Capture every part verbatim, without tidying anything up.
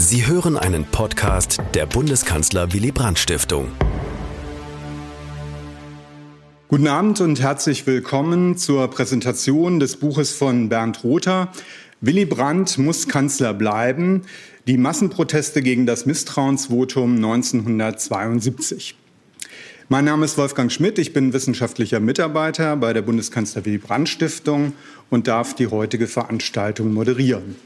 Sie hören einen Podcast der Bundeskanzler Willy Brandt Stiftung. Guten Abend und herzlich willkommen zur Präsentation des Buches von Bernd Rother. Willy Brandt muss Kanzler bleiben. Die Massenproteste gegen das Misstrauensvotum neunzehnhundertzweiundsiebzig. Mein Name ist Wolfgang Schmidt. Ich bin wissenschaftlicher Mitarbeiter bei der Bundeskanzler Willy Brandt Stiftung und darf die heutige Veranstaltung moderieren.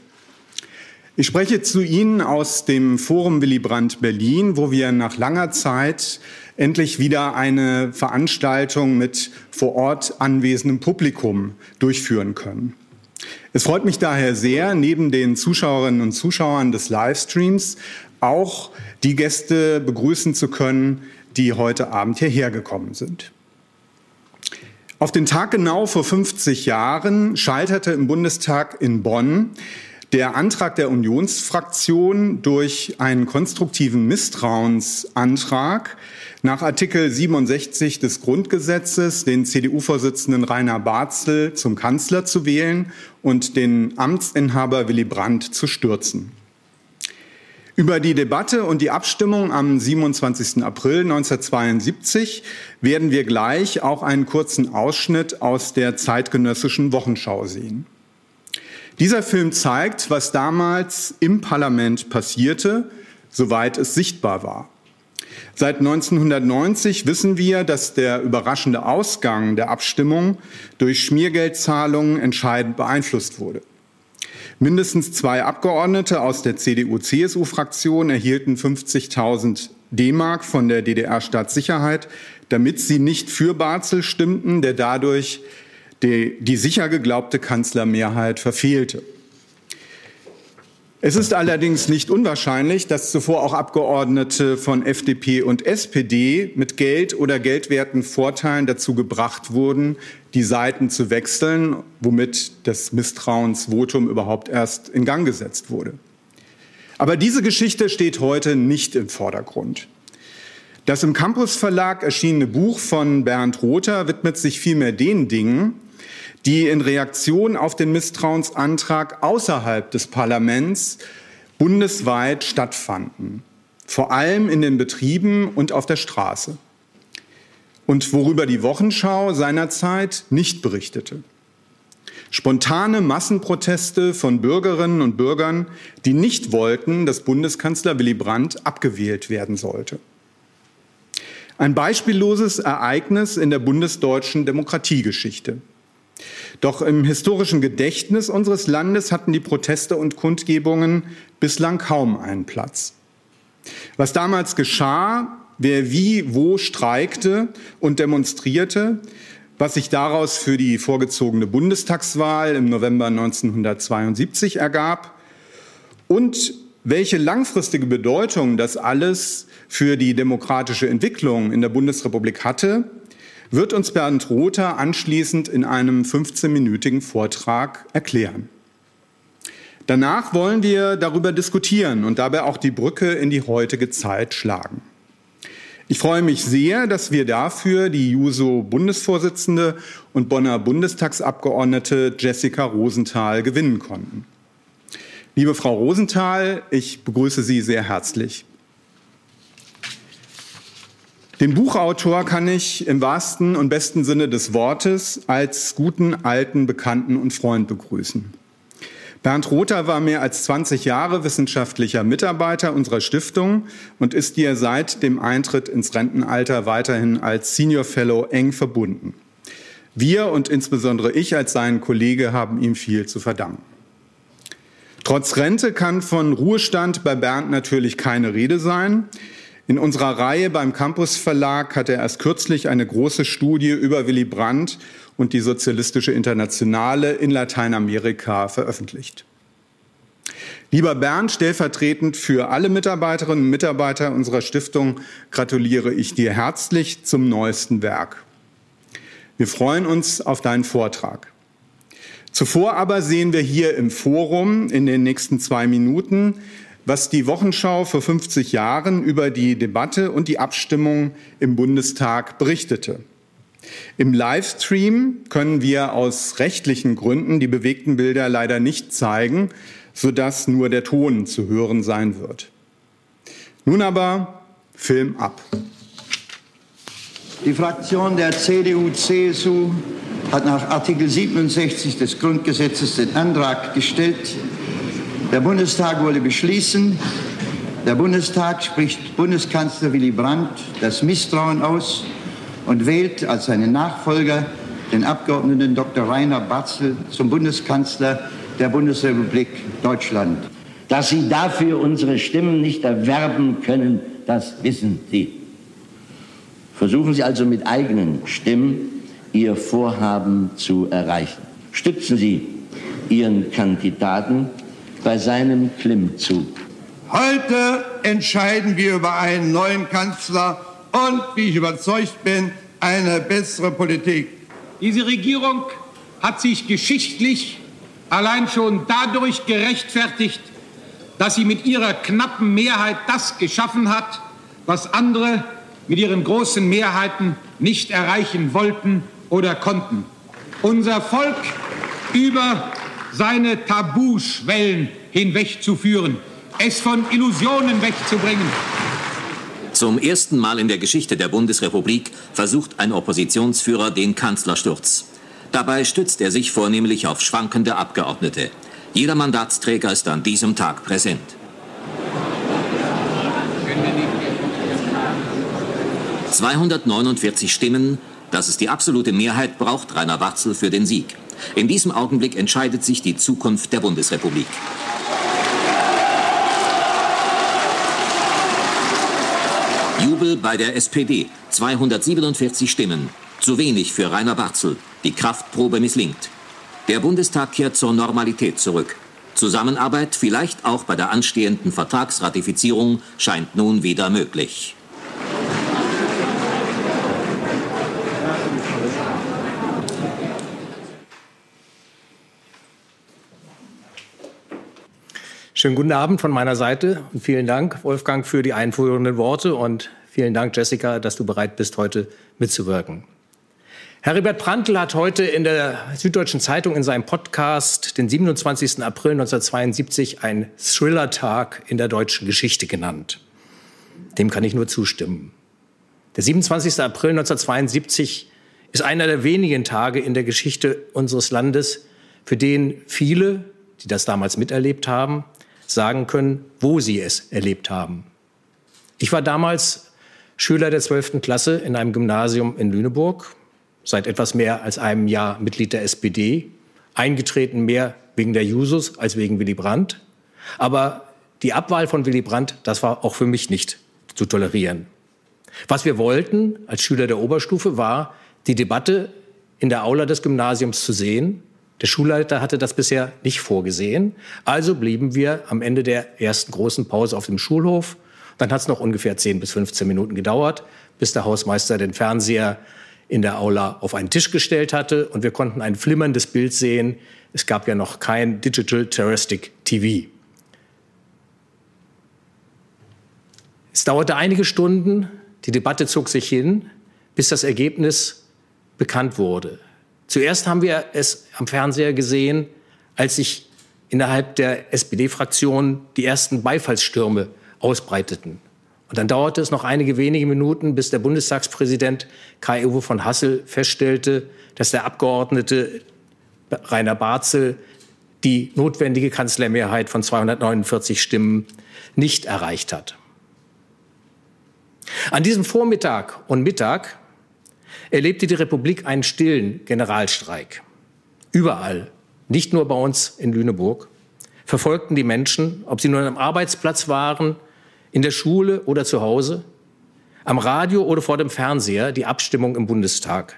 Ich spreche zu Ihnen aus dem Forum Willy Brandt Berlin, wo wir nach langer Zeit endlich wieder eine Veranstaltung mit vor Ort anwesendem Publikum durchführen können. Es freut mich daher sehr, neben den Zuschauerinnen und Zuschauern des Livestreams auch die Gäste begrüßen zu können, die heute Abend hierher gekommen sind. Auf den Tag genau vor fünfzig Jahren scheiterte im Bundestag in Bonn der Antrag der Unionsfraktion durch einen konstruktiven Misstrauensantrag nach Artikel siebenundsechzig des Grundgesetzes, den C D U-Vorsitzenden Rainer Barzel zum Kanzler zu wählen und den Amtsinhaber Willy Brandt zu stürzen. Über die Debatte und die Abstimmung am siebenundzwanzigsten April neunzehnhundertzweiundsiebzig werden wir gleich auch einen kurzen Ausschnitt aus der zeitgenössischen Wochenschau sehen. Dieser Film zeigt, was damals im Parlament passierte, soweit es sichtbar war. Seit neunzehnhundertneunzig wissen wir, dass der überraschende Ausgang der Abstimmung durch Schmiergeldzahlungen entscheidend beeinflusst wurde. Mindestens zwei Abgeordnete aus der C D U-C S U-Fraktion erhielten fünfzigtausend D-Mark von der D D R-Staatssicherheit, damit sie nicht für Barzel stimmten, der dadurch Die, die sicher geglaubte Kanzlermehrheit verfehlte. Es ist allerdings nicht unwahrscheinlich, dass zuvor auch Abgeordnete von F D P und S P D mit Geld oder geldwerten Vorteilen dazu gebracht wurden, die Seiten zu wechseln, womit das Misstrauensvotum überhaupt erst in Gang gesetzt wurde. Aber diese Geschichte steht heute nicht im Vordergrund. Das im Campus Verlag erschienene Buch von Bernd Rother widmet sich vielmehr den Dingen, die in Reaktion auf den Misstrauensantrag außerhalb des Parlaments bundesweit stattfanden, vor allem in den Betrieben und auf der Straße, und worüber die Wochenschau seinerzeit nicht berichtete. Spontane Massenproteste von Bürgerinnen und Bürgern, die nicht wollten, dass Bundeskanzler Willy Brandt abgewählt werden sollte. Ein beispielloses Ereignis in der bundesdeutschen Demokratiegeschichte. Doch im historischen Gedächtnis unseres Landes hatten die Proteste und Kundgebungen bislang kaum einen Platz. Was damals geschah, wer wie wo streikte und demonstrierte, was sich daraus für die vorgezogene Bundestagswahl im November neunzehnhundertzweiundsiebzig ergab und welche langfristige Bedeutung das alles für die demokratische Entwicklung in der Bundesrepublik hatte, wird uns Bernd Rother anschließend in einem fünfzehnminütigen Vortrag erklären. Danach wollen wir darüber diskutieren und dabei auch die Brücke in die heutige Zeit schlagen. Ich freue mich sehr, dass wir dafür die Juso-Bundesvorsitzende und Bonner Bundestagsabgeordnete Jessica Rosenthal gewinnen konnten. Liebe Frau Rosenthal, ich begrüße Sie sehr herzlich. Den Buchautor kann ich im wahrsten und besten Sinne des Wortes als guten, alten Bekannten und Freund begrüßen. Bernd Rother war mehr als zwanzig Jahre wissenschaftlicher Mitarbeiter unserer Stiftung und ist ihr seit dem Eintritt ins Rentenalter weiterhin als Senior Fellow eng verbunden. Wir und insbesondere ich als sein Kollege haben ihm viel zu verdanken. Trotz Rente kann von Ruhestand bei Bernd natürlich keine Rede sein. In unserer Reihe beim Campus Verlag hat er erst kürzlich eine große Studie über Willy Brandt und die Sozialistische Internationale in Lateinamerika veröffentlicht. Lieber Bernd, stellvertretend für alle Mitarbeiterinnen und Mitarbeiter unserer Stiftung gratuliere ich dir herzlich zum neuesten Werk. Wir freuen uns auf deinen Vortrag. Zuvor aber sehen wir hier im Forum in den nächsten zwei Minuten, was die Wochenschau vor fünfzig Jahren über die Debatte und die Abstimmung im Bundestag berichtete. Im Livestream können wir aus rechtlichen Gründen die bewegten Bilder leider nicht zeigen, sodass nur der Ton zu hören sein wird. Nun aber Film ab. Die Fraktion der C D U C S U hat nach Artikel siebenundsechzig des Grundgesetzes den Antrag gestellt, der Bundestag wolle beschließen, der Bundestag spricht Bundeskanzler Willy Brandt das Misstrauen aus und wählt als seinen Nachfolger den Abgeordneten Doktor Rainer Barzel zum Bundeskanzler der Bundesrepublik Deutschland. Dass Sie dafür unsere Stimmen nicht erwerben können, das wissen Sie. Versuchen Sie also mit eigenen Stimmen, Ihr Vorhaben zu erreichen. Stützen Sie Ihren Kandidaten bei seinem Klimmzug. Heute entscheiden wir über einen neuen Kanzler und, wie ich überzeugt bin, eine bessere Politik. Diese Regierung hat sich geschichtlich allein schon dadurch gerechtfertigt, dass sie mit ihrer knappen Mehrheit das geschaffen hat, was andere mit ihren großen Mehrheiten nicht erreichen wollten oder konnten. Unser Volk über seine Tabuschwellen hinwegzuführen, es von Illusionen wegzubringen. Zum ersten Mal in der Geschichte der Bundesrepublik versucht ein Oppositionsführer den Kanzlersturz. Dabei stützt er sich vornehmlich auf schwankende Abgeordnete. Jeder Mandatsträger ist an diesem Tag präsent. zweihundertneunundvierzig Stimmen, dass es die absolute Mehrheit braucht Rainer Barzel für den Sieg. In diesem Augenblick entscheidet sich die Zukunft der Bundesrepublik. Jubel bei der S P D, zweihundertsiebenundvierzig Stimmen. Zu wenig für Rainer Barzel, die Kraftprobe misslingt. Der Bundestag kehrt zur Normalität zurück. Zusammenarbeit, vielleicht auch bei der anstehenden Vertragsratifizierung, scheint nun wieder möglich. Schönen guten Abend von meiner Seite und vielen Dank, Wolfgang, für die einführenden Worte und vielen Dank, Jessica, dass du bereit bist, heute mitzuwirken. Herbert Prantl hat heute in der Süddeutschen Zeitung in seinem Podcast den siebenundzwanzigsten April neunzehnhundertzweiundsiebzig einen Thriller-Tag in der deutschen Geschichte genannt. Dem kann ich nur zustimmen. Der siebenundzwanzigste April neunzehnhundertzweiundsiebzig ist einer der wenigen Tage in der Geschichte unseres Landes, für den viele, die das damals miterlebt haben, sagen können, wo sie es erlebt haben. Ich war damals Schüler der zwölften Klasse in einem Gymnasium in Lüneburg, seit etwas mehr als einem Jahr Mitglied der S P D, eingetreten mehr wegen der Jusos als wegen Willy Brandt. Aber die Abwahl von Willy Brandt, das war auch für mich nicht zu tolerieren. Was wir wollten als Schüler der Oberstufe war, die Debatte in der Aula des Gymnasiums zu sehen. Der Schulleiter hatte das bisher nicht vorgesehen. Also blieben wir am Ende der ersten großen Pause auf dem Schulhof. Dann hat es noch ungefähr zehn bis fünfzehn Minuten gedauert, bis der Hausmeister den Fernseher in der Aula auf einen Tisch gestellt hatte. Und wir konnten ein flimmerndes Bild sehen. Es gab ja noch kein Digital Terroristic T V. Es dauerte einige Stunden. Die Debatte zog sich hin, bis das Ergebnis bekannt wurde. Zuerst haben wir es am Fernseher gesehen, als sich innerhalb der S P D-Fraktion die ersten Beifallsstürme ausbreiteten. Und dann dauerte es noch einige wenige Minuten, bis der Bundestagspräsident Kai-Uwe von Hassel feststellte, dass der Abgeordnete Rainer Barzel die notwendige Kanzlermehrheit von zweihundertneunundvierzig Stimmen nicht erreicht hat. An diesem Vormittag und Mittag erlebte die Republik einen stillen Generalstreik. Überall, nicht nur bei uns in Lüneburg, verfolgten die Menschen, ob sie nun am Arbeitsplatz waren, in der Schule oder zu Hause, am Radio oder vor dem Fernseher, die Abstimmung im Bundestag,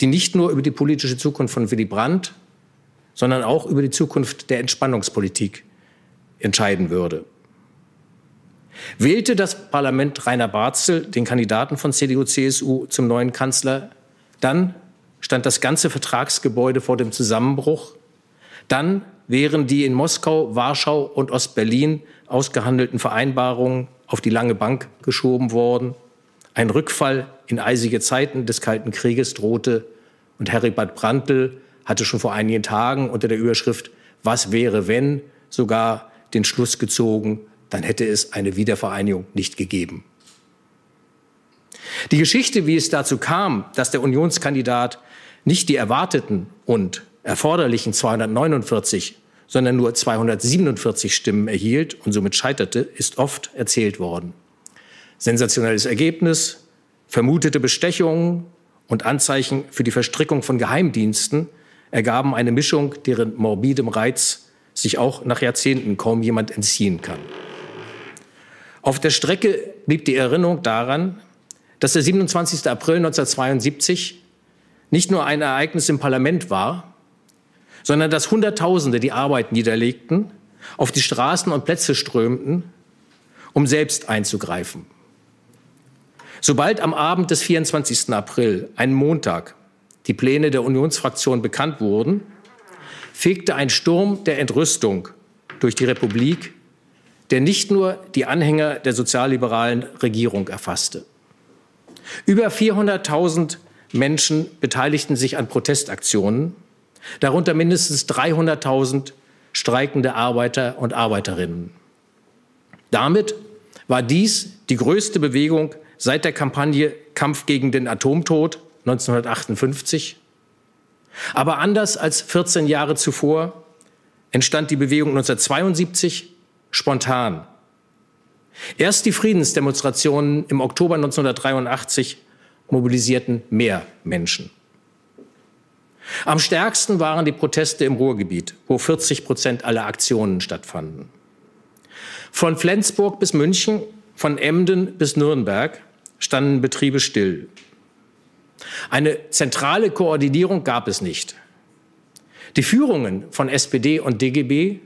die nicht nur über die politische Zukunft von Willy Brandt, sondern auch über die Zukunft der Entspannungspolitik entscheiden würde. Wählte das Parlament Rainer Barzel, den Kandidaten von C D U C S U, zum neuen Kanzler, dann stand das ganze Vertragsgebäude vor dem Zusammenbruch, dann wären die in Moskau, Warschau und Ostberlin ausgehandelten Vereinbarungen auf die lange Bank geschoben worden, ein Rückfall in eisige Zeiten des Kalten Krieges drohte und Herbert Prantl hatte schon vor einigen Tagen unter der Überschrift „Was wäre wenn“ sogar den Schluss gezogen, dann hätte es eine Wiedervereinigung nicht gegeben. Die Geschichte, wie es dazu kam, dass der Unionskandidat nicht die erwarteten und erforderlichen zweihundertneunundvierzig, sondern nur zweihundertsiebenundvierzig Stimmen erhielt und somit scheiterte, ist oft erzählt worden. Sensationelles Ergebnis, vermutete Bestechungen und Anzeichen für die Verstrickung von Geheimdiensten ergaben eine Mischung, deren morbidem Reiz sich auch nach Jahrzehnten kaum jemand entziehen kann. Auf der Strecke blieb die Erinnerung daran, dass der siebenundzwanzigste April neunzehnhundertzweiundsiebzig nicht nur ein Ereignis im Parlament war, sondern dass Hunderttausende die Arbeit niederlegten, auf die Straßen und Plätze strömten, um selbst einzugreifen. Sobald am Abend des vierundzwanzigsten April, ein Montag, die Pläne der Unionsfraktion bekannt wurden, fegte ein Sturm der Entrüstung durch die Republik, der nicht nur die Anhänger der sozialliberalen Regierung erfasste. Über vierhunderttausend Menschen beteiligten sich an Protestaktionen, darunter mindestens dreihunderttausend streikende Arbeiter und Arbeiterinnen. Damit war dies die größte Bewegung seit der Kampagne Kampf gegen den Atomtod neunzehnhundertachtundfünfzig. Aber anders als vierzehn Jahre zuvor entstand die Bewegung neunzehnhundertzweiundsiebzig spontan. Erst die Friedensdemonstrationen im Oktober neunzehnhundertdreiundachtzig mobilisierten mehr Menschen. Am stärksten waren die Proteste im Ruhrgebiet, wo vierzig Prozent aller Aktionen stattfanden. Von Flensburg bis München, von Emden bis Nürnberg standen Betriebe still. Eine zentrale Koordinierung gab es nicht. Die Führungen von S P D und D G B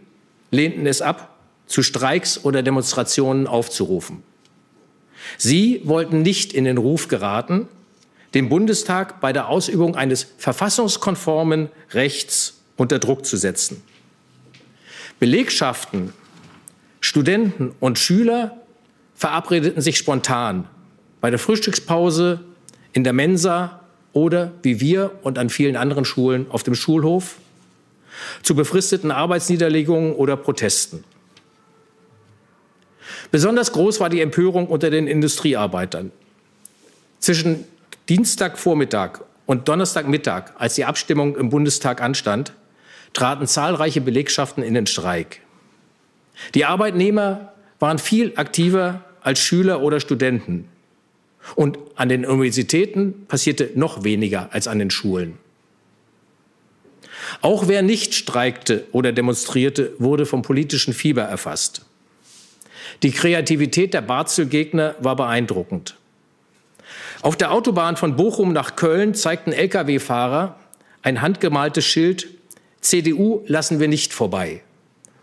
lehnten es ab, zu Streiks oder Demonstrationen aufzurufen. Sie wollten nicht in den Ruf geraten, den Bundestag bei der Ausübung eines verfassungskonformen Rechts unter Druck zu setzen. Belegschaften, Studenten und Schüler verabredeten sich spontan bei der Frühstückspause, in der Mensa oder, wie wir und an vielen anderen Schulen, auf dem Schulhof, zu befristeten Arbeitsniederlegungen oder Protesten. Besonders groß war die Empörung unter den Industriearbeitern. Zwischen Dienstagvormittag und Donnerstagmittag, als die Abstimmung im Bundestag anstand, traten zahlreiche Belegschaften in den Streik. Die Arbeitnehmer waren viel aktiver als Schüler oder Studenten. Und an den Universitäten passierte noch weniger als an den Schulen. Auch wer nicht streikte oder demonstrierte, wurde vom politischen Fieber erfasst. Die Kreativität der Barzel-Gegner war beeindruckend. Auf der Autobahn von Bochum nach Köln zeigten L K W-Fahrer ein handgemaltes Schild C D U lassen wir nicht vorbei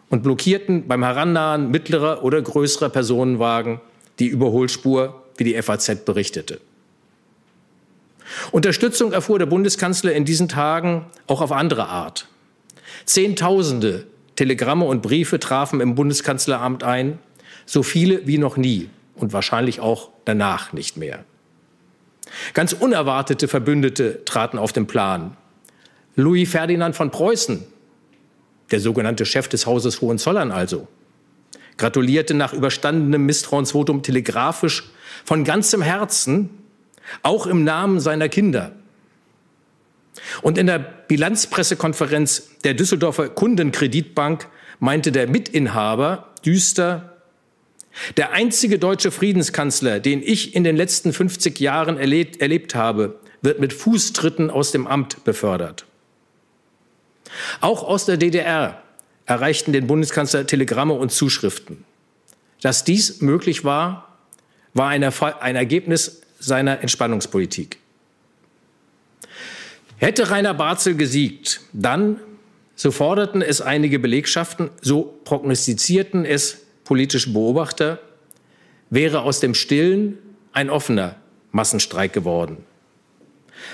und blockierten beim Herannahen mittlerer oder größerer Personenwagen die Überholspur, wie die F A Z berichtete. Unterstützung erfuhr der Bundeskanzler in diesen Tagen auch auf andere Art. Zehntausende Telegramme und Briefe trafen im Bundeskanzleramt ein, so viele wie noch nie und wahrscheinlich auch danach nicht mehr. Ganz unerwartete Verbündete traten auf den Plan. Louis Ferdinand von Preußen, der sogenannte Chef des Hauses Hohenzollern also, gratulierte nach überstandenem Misstrauensvotum telegrafisch von ganzem Herzen, auch im Namen seiner Kinder. Und in der Bilanzpressekonferenz der Düsseldorfer Kundenkreditbank meinte der Mitinhaber düster, der einzige deutsche Friedenskanzler, den ich in den letzten fünfzig Jahren erlebt, erlebt habe, wird mit Fußtritten aus dem Amt befördert. Auch aus der D D R erreichten den Bundeskanzler Telegramme und Zuschriften. Dass dies möglich war, war ein, ein Ergebnis seiner Entspannungspolitik. Hätte Rainer Barzel gesiegt, dann, so forderten es einige Belegschaften, so prognostizierten es politische Beobachter, wäre aus dem Stillen ein offener Massenstreik geworden.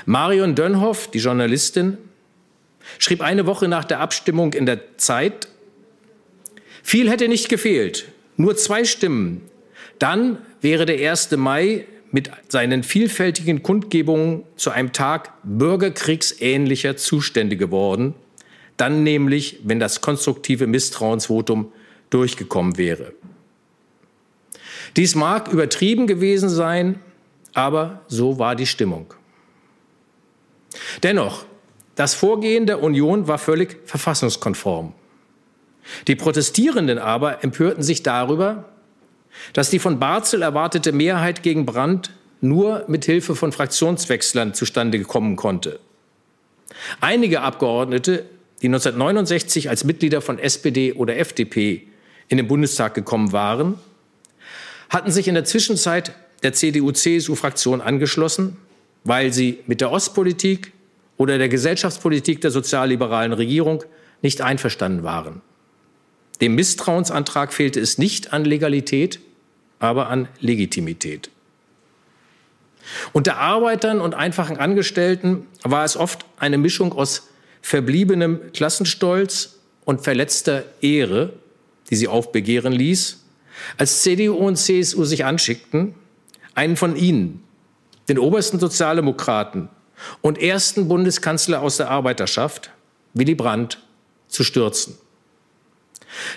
Marion Dönhoff, die Journalistin, schrieb eine Woche nach der Abstimmung in der Zeit, viel hätte nicht gefehlt, nur zwei Stimmen. Dann wäre der erste Mai mit seinen vielfältigen Kundgebungen zu einem Tag bürgerkriegsähnlicher Zustände geworden, Dann nämlich, wenn das konstruktive Misstrauensvotum durchgekommen wäre. Dies mag übertrieben gewesen sein, aber so war die Stimmung. Dennoch, das Vorgehen der Union war völlig verfassungskonform. Die Protestierenden aber empörten sich darüber, dass die von Barzel erwartete Mehrheit gegen Brandt nur mit Hilfe von Fraktionswechslern zustande kommen konnte. Einige Abgeordnete, die neunzehnhundertneunundsechzig als Mitglieder von S P D oder F D P in den Bundestag gekommen waren, hatten sich in der Zwischenzeit der C D U C S U-Fraktion angeschlossen, weil sie mit der Ostpolitik oder der Gesellschaftspolitik der sozialliberalen Regierung nicht einverstanden waren. Dem Misstrauensantrag fehlte es nicht an Legalität, aber an Legitimität. Unter Arbeitern und einfachen Angestellten war es oft eine Mischung aus verbliebenem Klassenstolz und verletzter Ehre, die sie aufbegehren ließ, als C D U und C S U sich anschickten, einen von ihnen, den obersten Sozialdemokraten und ersten Bundeskanzler aus der Arbeiterschaft, Willy Brandt, zu stürzen.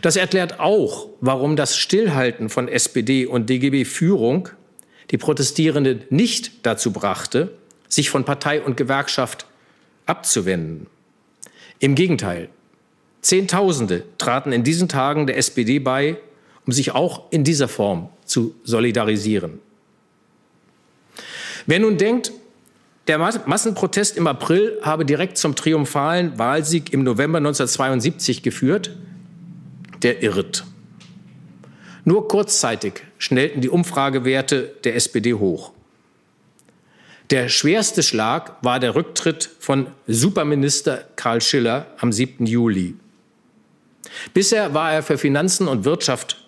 Das erklärt auch, warum das Stillhalten von S P D und D G B-Führung die Protestierenden nicht dazu brachte, sich von Partei und Gewerkschaft abzuwenden. Im Gegenteil, Zehntausende traten in diesen Tagen der S P D bei, um sich auch in dieser Form zu solidarisieren. Wer nun denkt, der Massenprotest im April habe direkt zum triumphalen Wahlsieg im November neunzehnhundertzweiundsiebzig geführt, der irrt. Nur kurzzeitig schnellten die Umfragewerte der S P D hoch. Der schwerste Schlag war der Rücktritt von Superminister Karl Schiller am siebten Juli. Bisher war er für Finanzen und Wirtschaft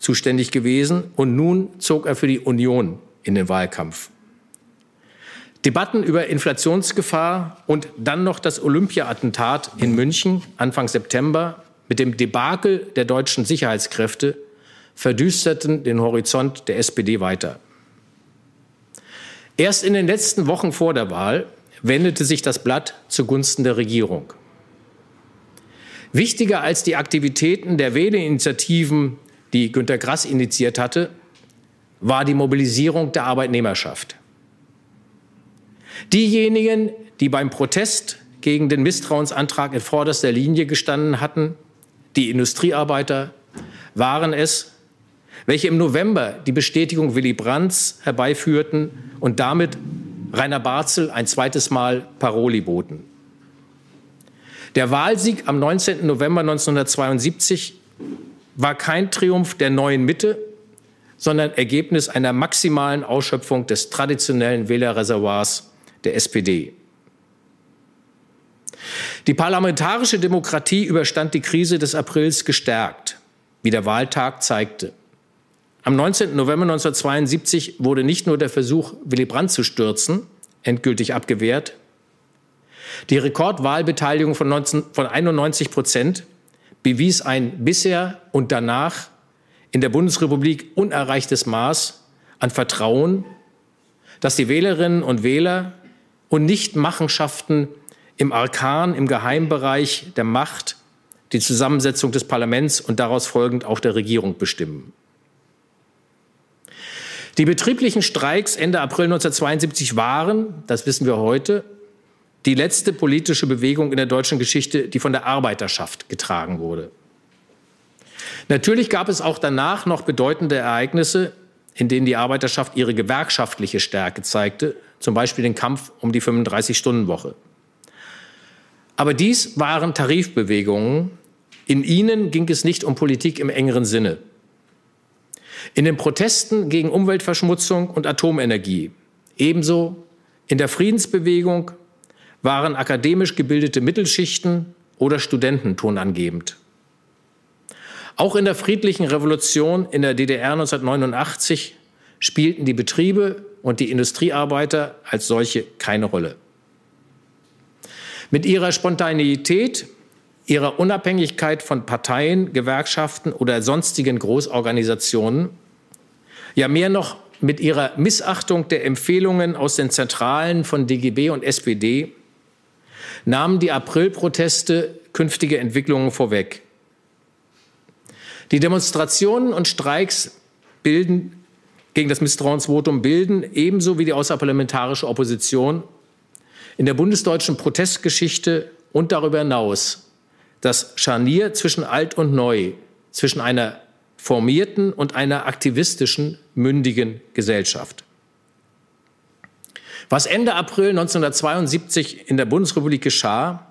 zuständig gewesen und nun zog er für die Union in den Wahlkampf. Debatten über Inflationsgefahr und dann noch das Olympia-Attentat in München Anfang September mit dem Debakel der deutschen Sicherheitskräfte verdüsterten den Horizont der S P D weiter. Erst in den letzten Wochen vor der Wahl wendete sich das Blatt zugunsten der Regierung. Wichtiger als die Aktivitäten der Wählerinitiativen, die Günter Grass initiiert hatte, war die Mobilisierung der Arbeitnehmerschaft. Diejenigen, die beim Protest gegen den Misstrauensantrag in vorderster Linie gestanden hatten, die Industriearbeiter, waren es, welche im November die Bestätigung Willy Brandts herbeiführten und damit Rainer Barzel ein zweites Mal Paroli boten. Der Wahlsieg am neunzehnten November neunzehnhundertzweiundsiebzig war kein Triumph der neuen Mitte, sondern Ergebnis einer maximalen Ausschöpfung des traditionellen Wählerreservoirs der S P D. Die parlamentarische Demokratie überstand die Krise des Aprils gestärkt, wie der Wahltag zeigte. Am neunzehnten November neunzehnhundertzweiundsiebzig wurde nicht nur der Versuch, Willy Brandt zu stürzen, endgültig abgewehrt. Die Rekordwahlbeteiligung von einundneunzig Prozent bewies ein bisher und danach in der Bundesrepublik unerreichtes Maß an Vertrauen, das die Wählerinnen und Wähler und Nichtmachenschaften im Arkan, im Geheimbereich der Macht, die Zusammensetzung des Parlaments und daraus folgend auch der Regierung bestimmen. Die betrieblichen Streiks Ende April neunzehnhundertzweiundsiebzig waren, das wissen wir heute, die letzte politische Bewegung in der deutschen Geschichte, die von der Arbeiterschaft getragen wurde. Natürlich gab es auch danach noch bedeutende Ereignisse, in denen die Arbeiterschaft ihre gewerkschaftliche Stärke zeigte, zum Beispiel den Kampf um die fünfunddreißig-Stunden-Woche. Aber dies waren Tarifbewegungen. In ihnen ging es nicht um Politik im engeren Sinne. In den Protesten gegen Umweltverschmutzung und Atomenergie, ebenso in der Friedensbewegung, waren akademisch gebildete Mittelschichten oder Studenten tonangebend. Auch in der friedlichen Revolution in der D D R neunzehnhundertneunundachtzig spielten die Betriebe und die Industriearbeiter als solche keine Rolle. Mit ihrer Spontaneität, ihrer Unabhängigkeit von Parteien, Gewerkschaften oder sonstigen Großorganisationen, ja mehr noch mit ihrer Missachtung der Empfehlungen aus den Zentralen von D G B und S P D, nahmen die Aprilproteste künftige Entwicklungen vorweg. Die Demonstrationen und Streiks bilden, gegen das Misstrauensvotum bilden, ebenso wie die außerparlamentarische Opposition, in der bundesdeutschen Protestgeschichte und darüber hinaus das Scharnier zwischen alt und neu, zwischen einer formierten und einer aktivistischen, mündigen Gesellschaft. Was Ende April neunzehnhundertzweiundsiebzig in der Bundesrepublik geschah,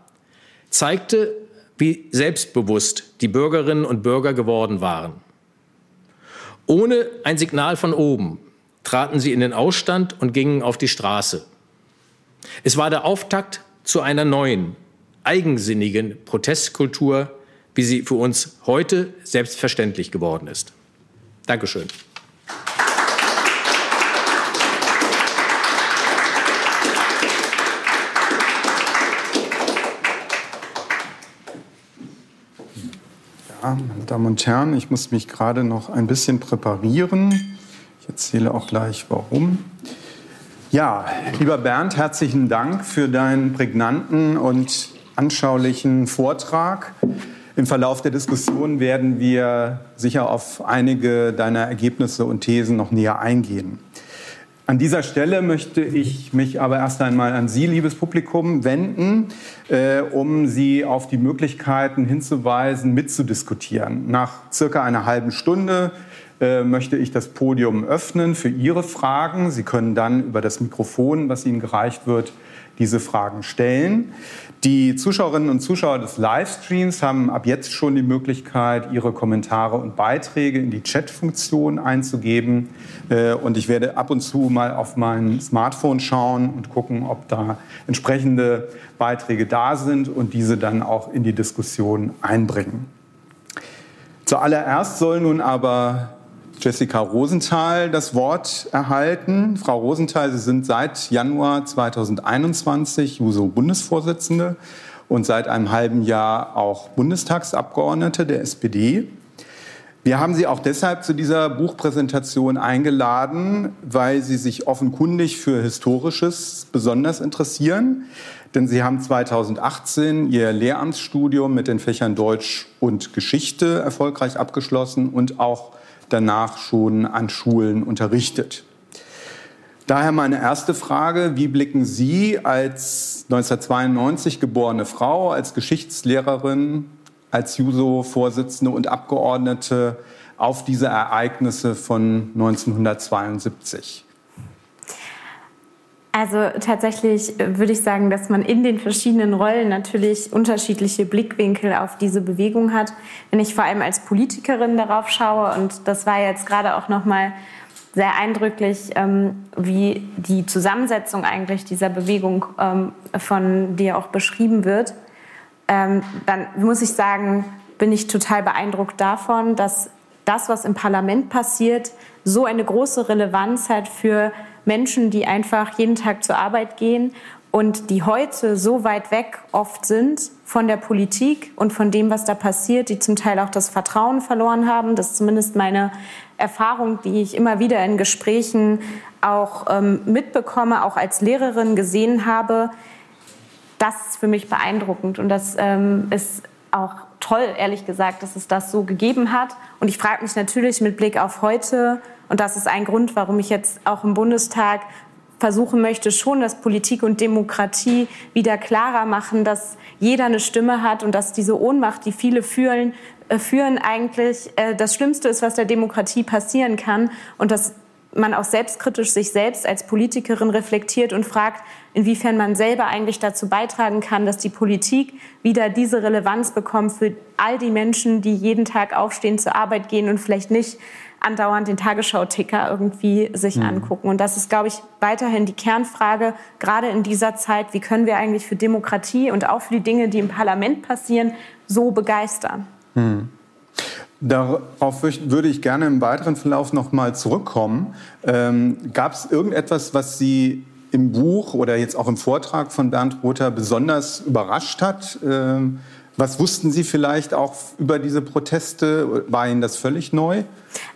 zeigte, wie selbstbewusst die Bürgerinnen und Bürger geworden waren. Ohne ein Signal von oben traten sie in den Ausstand und gingen auf die Straße. Es war der Auftakt zu einer neuen, eigensinnigen Protestkultur, wie sie für uns heute selbstverständlich geworden ist. Dankeschön. Ja, meine Damen und Herren, ich muss mich gerade noch ein bisschen präparieren. Ich erzähle auch gleich, warum. Ja, lieber Bernd, herzlichen Dank für deinen prägnanten und anschaulichen Vortrag. Im Verlauf der Diskussion werden wir sicher auf einige deiner Ergebnisse und Thesen noch näher eingehen. An dieser Stelle möchte ich mich aber erst einmal an Sie, liebes Publikum, wenden, äh, um Sie auf die Möglichkeiten hinzuweisen, mitzudiskutieren. Nach circa einer halben Stunde äh, möchte ich das Podium öffnen für Ihre Fragen. Sie können dann über das Mikrofon, was Ihnen gereicht wird, diese Fragen stellen. Die Zuschauerinnen und Zuschauer des Livestreams haben ab jetzt schon die Möglichkeit, ihre Kommentare und Beiträge in die Chat-Funktion einzugeben. Und ich werde ab und zu mal auf mein Smartphone schauen und gucken, ob da entsprechende Beiträge da sind und diese dann auch in die Diskussion einbringen. Zuallererst soll nun aber Jessica Rosenthal das Wort erhalten. Frau Rosenthal, Sie sind seit Januar zweitausendeinundzwanzig Juso-Bundesvorsitzende und seit einem halben Jahr auch Bundestagsabgeordnete der S P D. Wir haben Sie auch deshalb zu dieser Buchpräsentation eingeladen, weil Sie sich offenkundig für Historisches besonders interessieren. Denn Sie haben zweitausendachtzehn Ihr Lehramtsstudium mit den Fächern Deutsch und Geschichte erfolgreich abgeschlossen und auch danach schon an Schulen unterrichtet. Daher meine erste Frage: Wie blicken Sie als neunzehnhundertzweiundneunzig geborene Frau, als Geschichtslehrerin, als Juso-Vorsitzende und Abgeordnete auf diese Ereignisse von neunzehnhundertzweiundsiebzig? Also tatsächlich würde ich sagen, dass man in den verschiedenen Rollen natürlich unterschiedliche Blickwinkel auf diese Bewegung hat. Wenn ich vor allem als Politikerin darauf schaue, und das war jetzt gerade auch nochmal sehr eindrücklich, wie die Zusammensetzung eigentlich dieser Bewegung von dir auch beschrieben wird, dann muss ich sagen, bin ich total beeindruckt davon, dass das, was im Parlament passiert, so eine große Relevanz hat für Menschen, die einfach jeden Tag zur Arbeit gehen und die heute so weit weg oft sind von der Politik und von dem, was da passiert, die zum Teil auch das Vertrauen verloren haben. Das ist zumindest meine Erfahrung, die ich immer wieder in Gesprächen auch ähm, mitbekomme, auch als Lehrerin gesehen habe. Das ist für mich beeindruckend und das ähm, ist auch toll, ehrlich gesagt, dass es das so gegeben hat. Und ich frage mich natürlich mit Blick auf heute, und das ist ein Grund, warum ich jetzt auch im Bundestag versuchen möchte, schon, dass Politik und Demokratie wieder klarer machen, dass jeder eine Stimme hat und dass diese Ohnmacht, die viele fühlen, äh, führen, eigentlich äh, das Schlimmste ist, was der Demokratie passieren kann. Und dass man auch selbstkritisch sich selbst als Politikerin reflektiert und fragt, inwiefern man selber eigentlich dazu beitragen kann, dass die Politik wieder diese Relevanz bekommt für all die Menschen, die jeden Tag aufstehen, zur Arbeit gehen und vielleicht nicht andauernd den Tagesschau-Ticker irgendwie sich mhm. angucken. Und das ist, glaube ich, weiterhin die Kernfrage, gerade in dieser Zeit: Wie können wir eigentlich für Demokratie und auch für die Dinge, die im Parlament passieren, so begeistern? Mhm. Darauf würde ich gerne im weiteren Verlauf noch mal zurückkommen. Ähm, gab es irgendetwas, was Sie im Buch oder jetzt auch im Vortrag von Bernd Rother besonders überrascht hat? Ähm, Was wussten Sie vielleicht auch über diese Proteste? War Ihnen das völlig neu?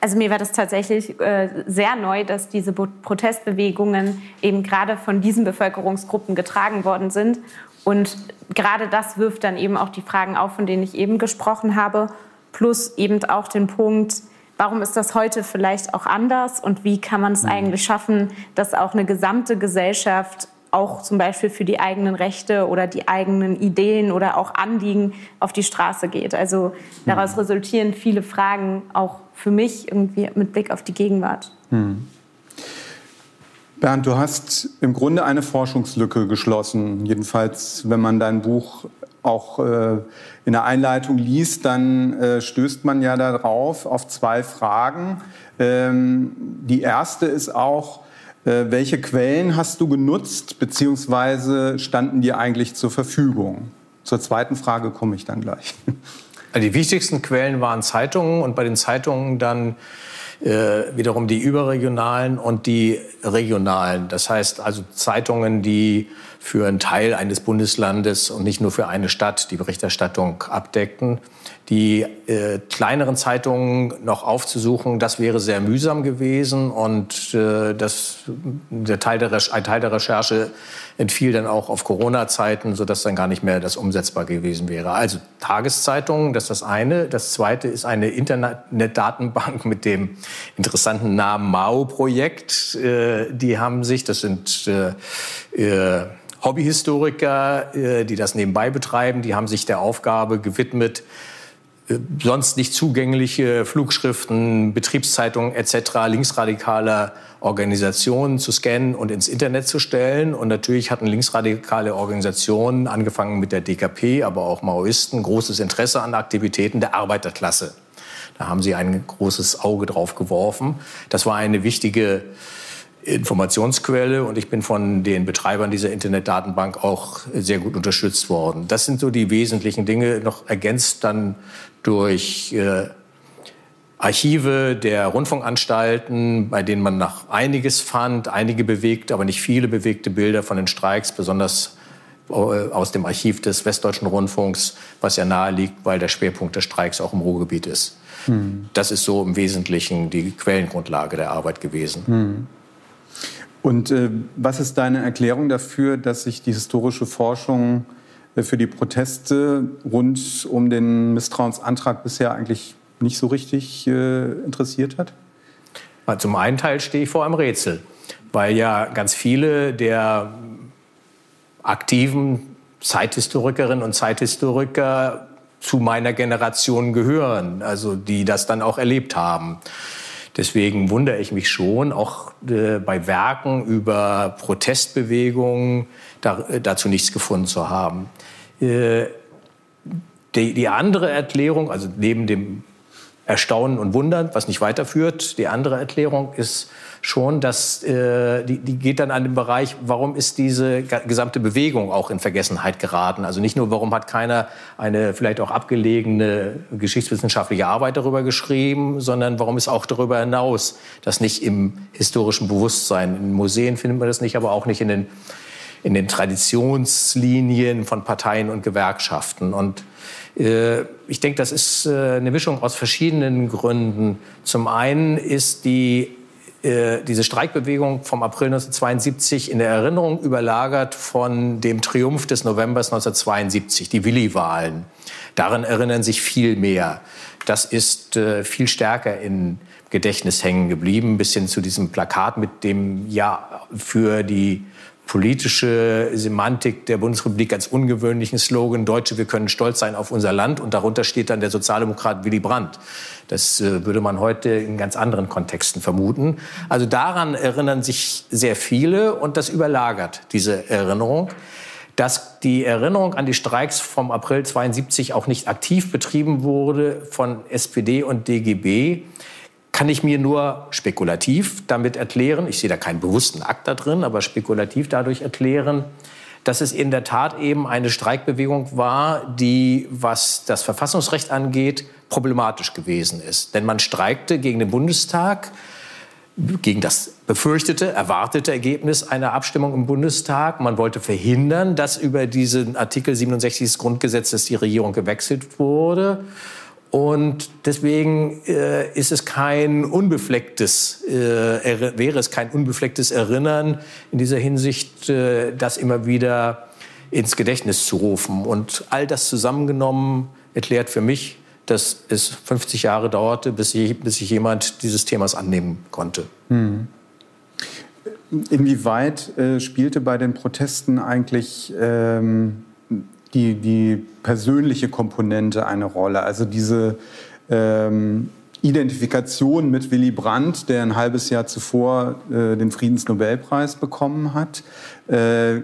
Also mir war das tatsächlich äh, sehr neu, dass diese Protestbewegungen eben gerade von diesen Bevölkerungsgruppen getragen worden sind. Und gerade das wirft dann eben auch die Fragen auf, von denen ich eben gesprochen habe, plus eben auch den Punkt, warum ist das heute vielleicht auch anders und wie kann man es mhm. eigentlich schaffen, dass auch eine gesamte Gesellschaft auch zum Beispiel für die eigenen Rechte oder die eigenen Ideen oder auch Anliegen auf die Straße geht. Also daraus mhm. resultieren viele Fragen, auch für mich irgendwie mit Blick auf die Gegenwart. Mhm. Bernd, du hast im Grunde eine Forschungslücke geschlossen. Jedenfalls, wenn man dein Buch auch äh, in der Einleitung liest, dann äh, stößt man ja darauf auf zwei Fragen. Ähm, die erste ist auch, äh, welche Quellen hast du genutzt, beziehungsweise standen dir eigentlich zur Verfügung? Zur zweiten Frage komme ich dann gleich. Also die wichtigsten Quellen waren Zeitungen und bei den Zeitungen dann Äh, wiederum die überregionalen und die regionalen. Das heißt also Zeitungen, die für einen Teil eines Bundeslandes und nicht nur für eine Stadt die Berichterstattung abdeckten. Die äh, kleineren Zeitungen noch aufzusuchen, das wäre sehr mühsam gewesen. Und äh, das, der Teil der Re- ein Teil der Recherche entfiel dann auch auf Corona-Zeiten, sodass dann gar nicht mehr das umsetzbar gewesen wäre. Also Tageszeitungen, das ist das eine. Das zweite ist eine Internetdatenbank mit dem interessanten Namen Mao-Projekt. Äh, die haben sich, das sind äh, äh, Hobbyhistoriker, äh, die das nebenbei betreiben, die haben sich der Aufgabe gewidmet, sonst nicht zugängliche Flugschriften, Betriebszeitungen et cetera linksradikaler Organisationen zu scannen und ins Internet zu stellen. Und natürlich hatten linksradikale Organisationen, angefangen mit der D K P, aber auch Maoisten, großes Interesse an Aktivitäten der Arbeiterklasse. Da haben sie ein großes Auge drauf geworfen. Das war eine wichtige Informationsquelle und ich bin von den Betreibern dieser Internetdatenbank auch sehr gut unterstützt worden. Das sind so die wesentlichen Dinge, noch ergänzt dann durch äh, Archive der Rundfunkanstalten, bei denen man noch einiges fand, einige bewegte, aber nicht viele bewegte Bilder von den Streiks, besonders aus dem Archiv des Westdeutschen Rundfunks, was ja nahe liegt, weil der Schwerpunkt des Streiks auch im Ruhrgebiet ist. Hm. Das ist so im Wesentlichen die Quellengrundlage der Arbeit gewesen. Hm. Und äh, was ist deine Erklärung dafür, dass sich die historische Forschung äh, für die Proteste rund um den Misstrauensantrag bisher eigentlich nicht so richtig äh, interessiert hat? Zum einen Teil stehe ich vor einem Rätsel, weil ja ganz viele der aktiven Zeithistorikerinnen und Zeithistoriker zu meiner Generation gehören, also die das dann auch erlebt haben. Deswegen wundere ich mich schon, auch äh, bei Werken über Protestbewegungen da, äh, dazu nichts gefunden zu haben. Äh, die, die andere Erklärung, also neben dem Erstaunen und Wundern, was nicht weiterführt, die andere Erklärung ist schon, dass äh, die, die geht dann an den Bereich, warum ist diese gesamte Bewegung auch in Vergessenheit geraten? Also nicht nur, warum hat keiner eine vielleicht auch abgelegene geschichtswissenschaftliche Arbeit darüber geschrieben, sondern warum ist auch darüber hinaus das nicht im historischen Bewusstsein? In Museen findet man das nicht, aber auch nicht in den, in den Traditionslinien von Parteien und Gewerkschaften. Und ich denke, das ist eine Mischung aus verschiedenen Gründen. Zum einen ist die, diese Streikbewegung vom April neunzehnhundertzweiundsiebzig in der Erinnerung überlagert von dem Triumph des Novembers neunzehnhundertzweiundsiebzig, die Willi-Wahlen. Daran erinnern sich viel mehr. Das ist viel stärker im Gedächtnis hängen geblieben, bis hin zu diesem Plakat mit dem ja für die politische Semantik der Bundesrepublik als ungewöhnlichen Slogan, Deutsche, wir können stolz sein auf unser Land. Und darunter steht dann der Sozialdemokrat Willy Brandt. Das äh, würde man heute in ganz anderen Kontexten vermuten. Also daran erinnern sich sehr viele und das überlagert diese Erinnerung. Dass die Erinnerung an die Streiks vom April neunzehnhundertzweiundsiebzig auch nicht aktiv betrieben wurde von S P D und D G B, kann ich mir nur spekulativ damit erklären, ich sehe da keinen bewussten Akt da drin, aber spekulativ dadurch erklären, dass es in der Tat eben eine Streikbewegung war, die, was das Verfassungsrecht angeht, problematisch gewesen ist. Denn man streikte gegen den Bundestag, gegen das befürchtete, erwartete Ergebnis einer Abstimmung im Bundestag. Man wollte verhindern, dass über diesen Artikel siebenundsechzig des Grundgesetzes die Regierung gewechselt wurde. Und deswegen äh, ist es kein unbeflecktes, äh, wäre es kein unbeflecktes Erinnern in dieser Hinsicht, äh, das immer wieder ins Gedächtnis zu rufen. Und all das zusammengenommen erklärt für mich, dass es fünfzig Jahre dauerte, bis, ich, bis sich jemand dieses Themas annehmen konnte. Hm. Inwieweit äh, spielte bei den Protesten eigentlich ähm, die, die persönliche Komponente eine Rolle? Also diese ähm, Identifikation mit Willy Brandt, der ein halbes Jahr zuvor äh, den Friedensnobelpreis bekommen hat, äh,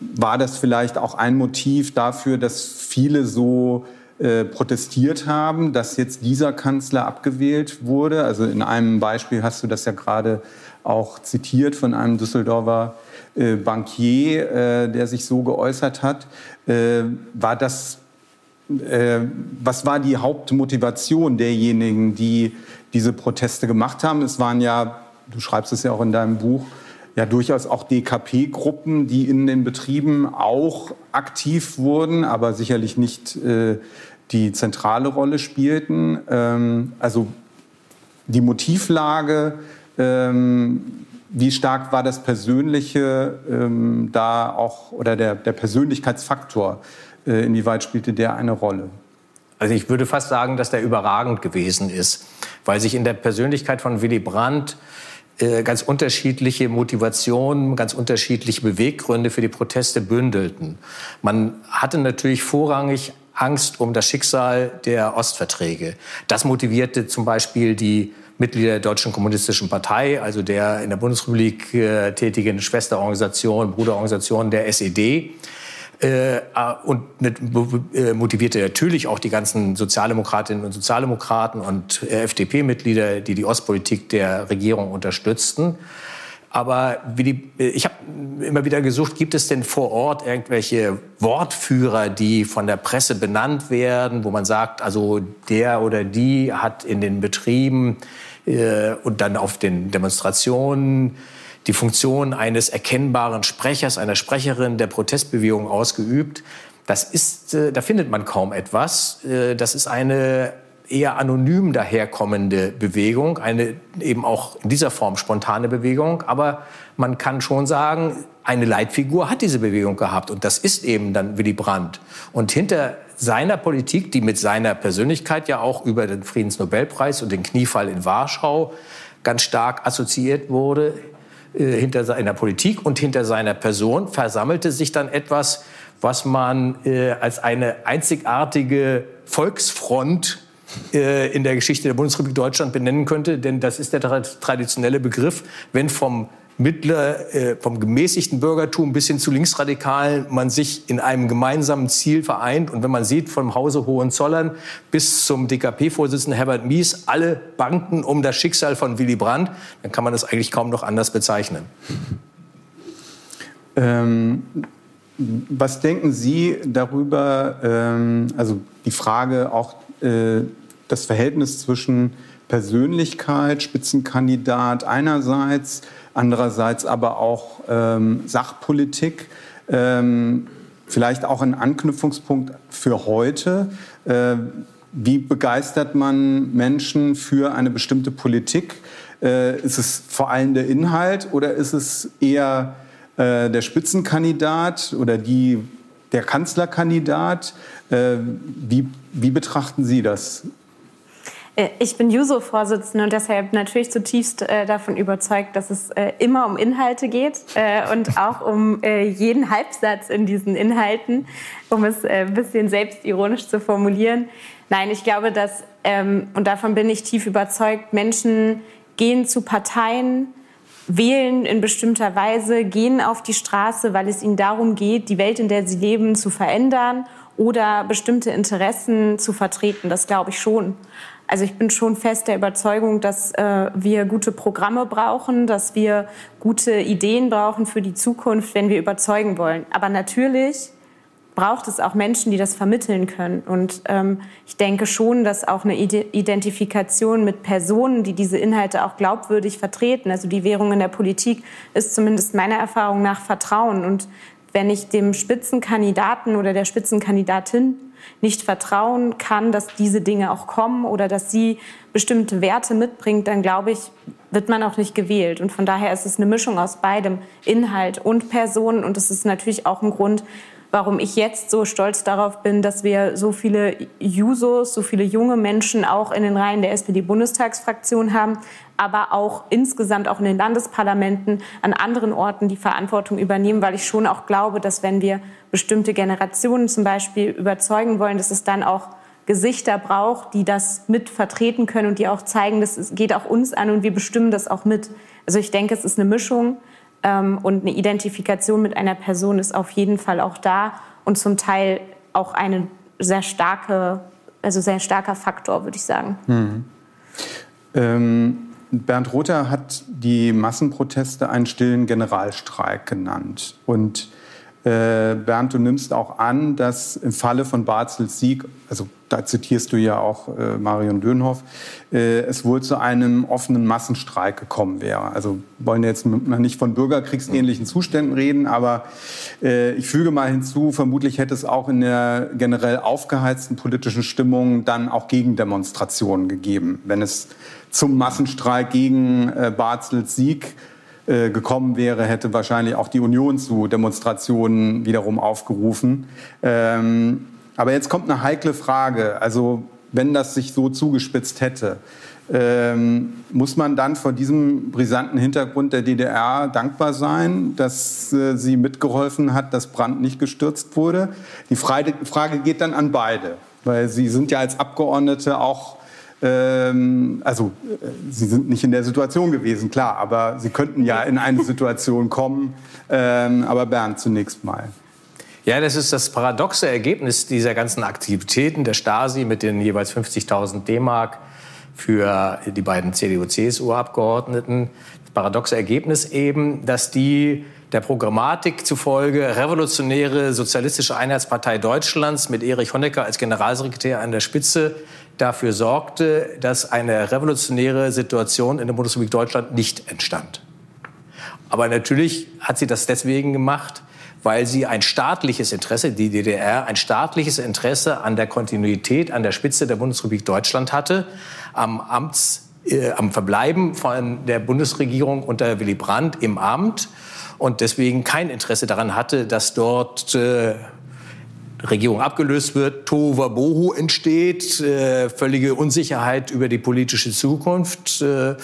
war das vielleicht auch ein Motiv dafür, dass viele so äh, protestiert haben, dass jetzt dieser Kanzler abgewählt wurde? Also in einem Beispiel hast du das ja gerade auch zitiert von einem Düsseldorfer äh, Bankier, äh, der sich so geäußert hat. Äh, war das, äh, was war die Hauptmotivation derjenigen, die diese Proteste gemacht haben? Es waren ja, du schreibst es ja auch in deinem Buch, ja durchaus auch D K P-Gruppen, die in den Betrieben auch aktiv wurden, aber sicherlich nicht äh, die zentrale Rolle spielten. Ähm, also die Motivlage, ähm, wie stark war das Persönliche ähm, da auch, oder der, der Persönlichkeitsfaktor, äh, inwieweit spielte der eine Rolle? Also ich würde fast sagen, dass der überragend gewesen ist, weil sich in der Persönlichkeit von Willy Brandt ganz unterschiedliche Motivationen, ganz unterschiedliche Beweggründe für die Proteste bündelten. Man hatte natürlich vorrangig Angst um das Schicksal der Ostverträge. Das motivierte zum Beispiel die Mitglieder der Deutschen Kommunistischen Partei, also der in der Bundesrepublik äh, tätigen Schwesterorganisation, Bruderorganisation der S E D. Äh, und äh, motivierte natürlich auch die ganzen Sozialdemokratinnen und Sozialdemokraten und äh, F D P-Mitglieder, die die Ostpolitik der Regierung unterstützten. Aber wie die, ich habe immer wieder gesucht, gibt es denn vor Ort irgendwelche Wortführer, die von der Presse benannt werden, wo man sagt, also der oder die hat in den Betrieben äh, und dann auf den Demonstrationen die Funktion eines erkennbaren Sprechers, einer Sprecherin der Protestbewegung ausgeübt. Das ist, äh, da findet man kaum etwas. Äh, das ist eine eher anonym daherkommende Bewegung, eine eben auch in dieser Form spontane Bewegung. Aber man kann schon sagen, eine Leitfigur hat diese Bewegung gehabt. Und das ist eben dann Willy Brandt. Und hinter seiner Politik, die mit seiner Persönlichkeit ja auch über den Friedensnobelpreis und den Kniefall in Warschau ganz stark assoziiert wurde, hinter seiner Politik und hinter seiner Person versammelte sich dann etwas, was man äh, als eine einzigartige Volksfront äh, in der Geschichte der Bundesrepublik Deutschland benennen könnte. Denn das ist der tra- traditionelle Begriff, wenn vom mittler, äh, vom gemäßigten Bürgertum bis hin zu Linksradikalen man sich in einem gemeinsamen Ziel vereint. Und wenn man sieht, vom Hause Hohenzollern bis zum D K P-Vorsitzenden Herbert Mies, alle bangen um das Schicksal von Willy Brandt, dann kann man das eigentlich kaum noch anders bezeichnen. Ähm, was denken Sie darüber, ähm, also die Frage auch äh, das Verhältnis zwischen Persönlichkeit, Spitzenkandidat einerseits, andererseits aber auch ähm, Sachpolitik, ähm, vielleicht auch ein Anknüpfungspunkt für heute. Äh, wie begeistert man Menschen für eine bestimmte Politik? Äh, ist es vor allem der Inhalt oder ist es eher äh, der Spitzenkandidat oder die, der Kanzlerkandidat? Äh, wie, wie betrachten Sie das? Ich bin Juso-Vorsitzende und deshalb natürlich zutiefst äh, davon überzeugt, dass es äh, immer um Inhalte geht äh, und auch um äh, jeden Halbsatz in diesen Inhalten, um es äh, ein bisschen selbstironisch zu formulieren. Nein, ich glaube, dass, ähm, und davon bin ich tief überzeugt, Menschen gehen zu Parteien, wählen in bestimmter Weise, gehen auf die Straße, weil es ihnen darum geht, die Welt, in der sie leben, zu verändern oder bestimmte Interessen zu vertreten. Das glaube ich schon. Also ich bin schon fest der Überzeugung, dass äh, wir gute Programme brauchen, dass wir gute Ideen brauchen für die Zukunft, wenn wir überzeugen wollen. Aber natürlich braucht es auch Menschen, die das vermitteln können. Und ähm, ich denke schon, dass auch eine Identifikation mit Personen, die diese Inhalte auch glaubwürdig vertreten, also die Währung in der Politik, ist zumindest meiner Erfahrung nach Vertrauen. Und wenn ich dem Spitzenkandidaten oder der Spitzenkandidatin nicht vertrauen kann, dass diese Dinge auch kommen oder dass sie bestimmte Werte mitbringt, dann glaube ich, wird man auch nicht gewählt. Und von daher ist es eine Mischung aus beidem, Inhalt und Personen. Und das ist natürlich auch ein Grund, warum ich jetzt so stolz darauf bin, dass wir so viele Jusos, so viele junge Menschen auch in den Reihen der S P D-Bundestagsfraktion haben, aber auch insgesamt auch in den Landesparlamenten an anderen Orten die Verantwortung übernehmen, weil ich schon auch glaube, dass wenn wir bestimmte Generationen zum Beispiel überzeugen wollen, dass es dann auch Gesichter braucht, die das mit vertreten können und die auch zeigen, das geht auch uns an und wir bestimmen das auch mit. Also ich denke, es ist eine Mischung. Und eine Identifikation mit einer Person ist auf jeden Fall auch da und zum Teil auch ein sehr, starke, also sehr starker Faktor, würde ich sagen. Mhm. Ähm, Bernd Rother hat die Massenproteste einen stillen Generalstreik genannt. Und äh, Bernd, du nimmst auch an, dass im Falle von Barzels Sieg, also da zitierst du ja auch äh, Marion Dönhoff, äh, es wohl zu einem offenen Massenstreik gekommen wäre. Also wollen jetzt noch nicht von bürgerkriegsähnlichen Zuständen reden, aber äh, ich füge mal hinzu, vermutlich hätte es auch in der generell aufgeheizten politischen Stimmung dann auch Gegendemonstrationen gegeben, wenn es zum Massenstreik gegen äh, Barzels Sieg gekommen wäre, hätte wahrscheinlich auch die Union zu Demonstrationen wiederum aufgerufen. Ähm, aber jetzt kommt eine heikle Frage. Also wenn das sich so zugespitzt hätte, ähm, muss man dann vor diesem brisanten Hintergrund der D D R dankbar sein, dass äh, sie mitgeholfen hat, dass Brandt nicht gestürzt wurde? Die Frage, Frage geht dann an beide, weil sie sind ja als Abgeordnete auch also sie sind nicht in der Situation gewesen, klar, aber sie könnten ja in eine Situation kommen. Aber Bernd, zunächst mal. Ja, das ist das paradoxe Ergebnis dieser ganzen Aktivitäten der Stasi mit den jeweils fünfzigtausend D-Mark für die beiden C D U C S U-Abgeordneten. Das paradoxe Ergebnis eben, dass die der Programmatik zufolge revolutionäre Sozialistische Einheitspartei Deutschlands mit Erich Honecker als Generalsekretär an der Spitze dafür sorgte, dass eine revolutionäre Situation in der Bundesrepublik Deutschland nicht entstand. Aber natürlich hat sie das deswegen gemacht, weil sie ein staatliches Interesse, die D D R, ein staatliches Interesse an der Kontinuität an der Spitze der Bundesrepublik Deutschland hatte, am Amts, äh, am Verbleiben von der Bundesregierung unter Willy Brandt im Amt und deswegen kein Interesse daran hatte, dass dort äh, Regierung abgelöst wird, Tohuwabohu entsteht, äh, völlige Unsicherheit über die politische Zukunft. Äh,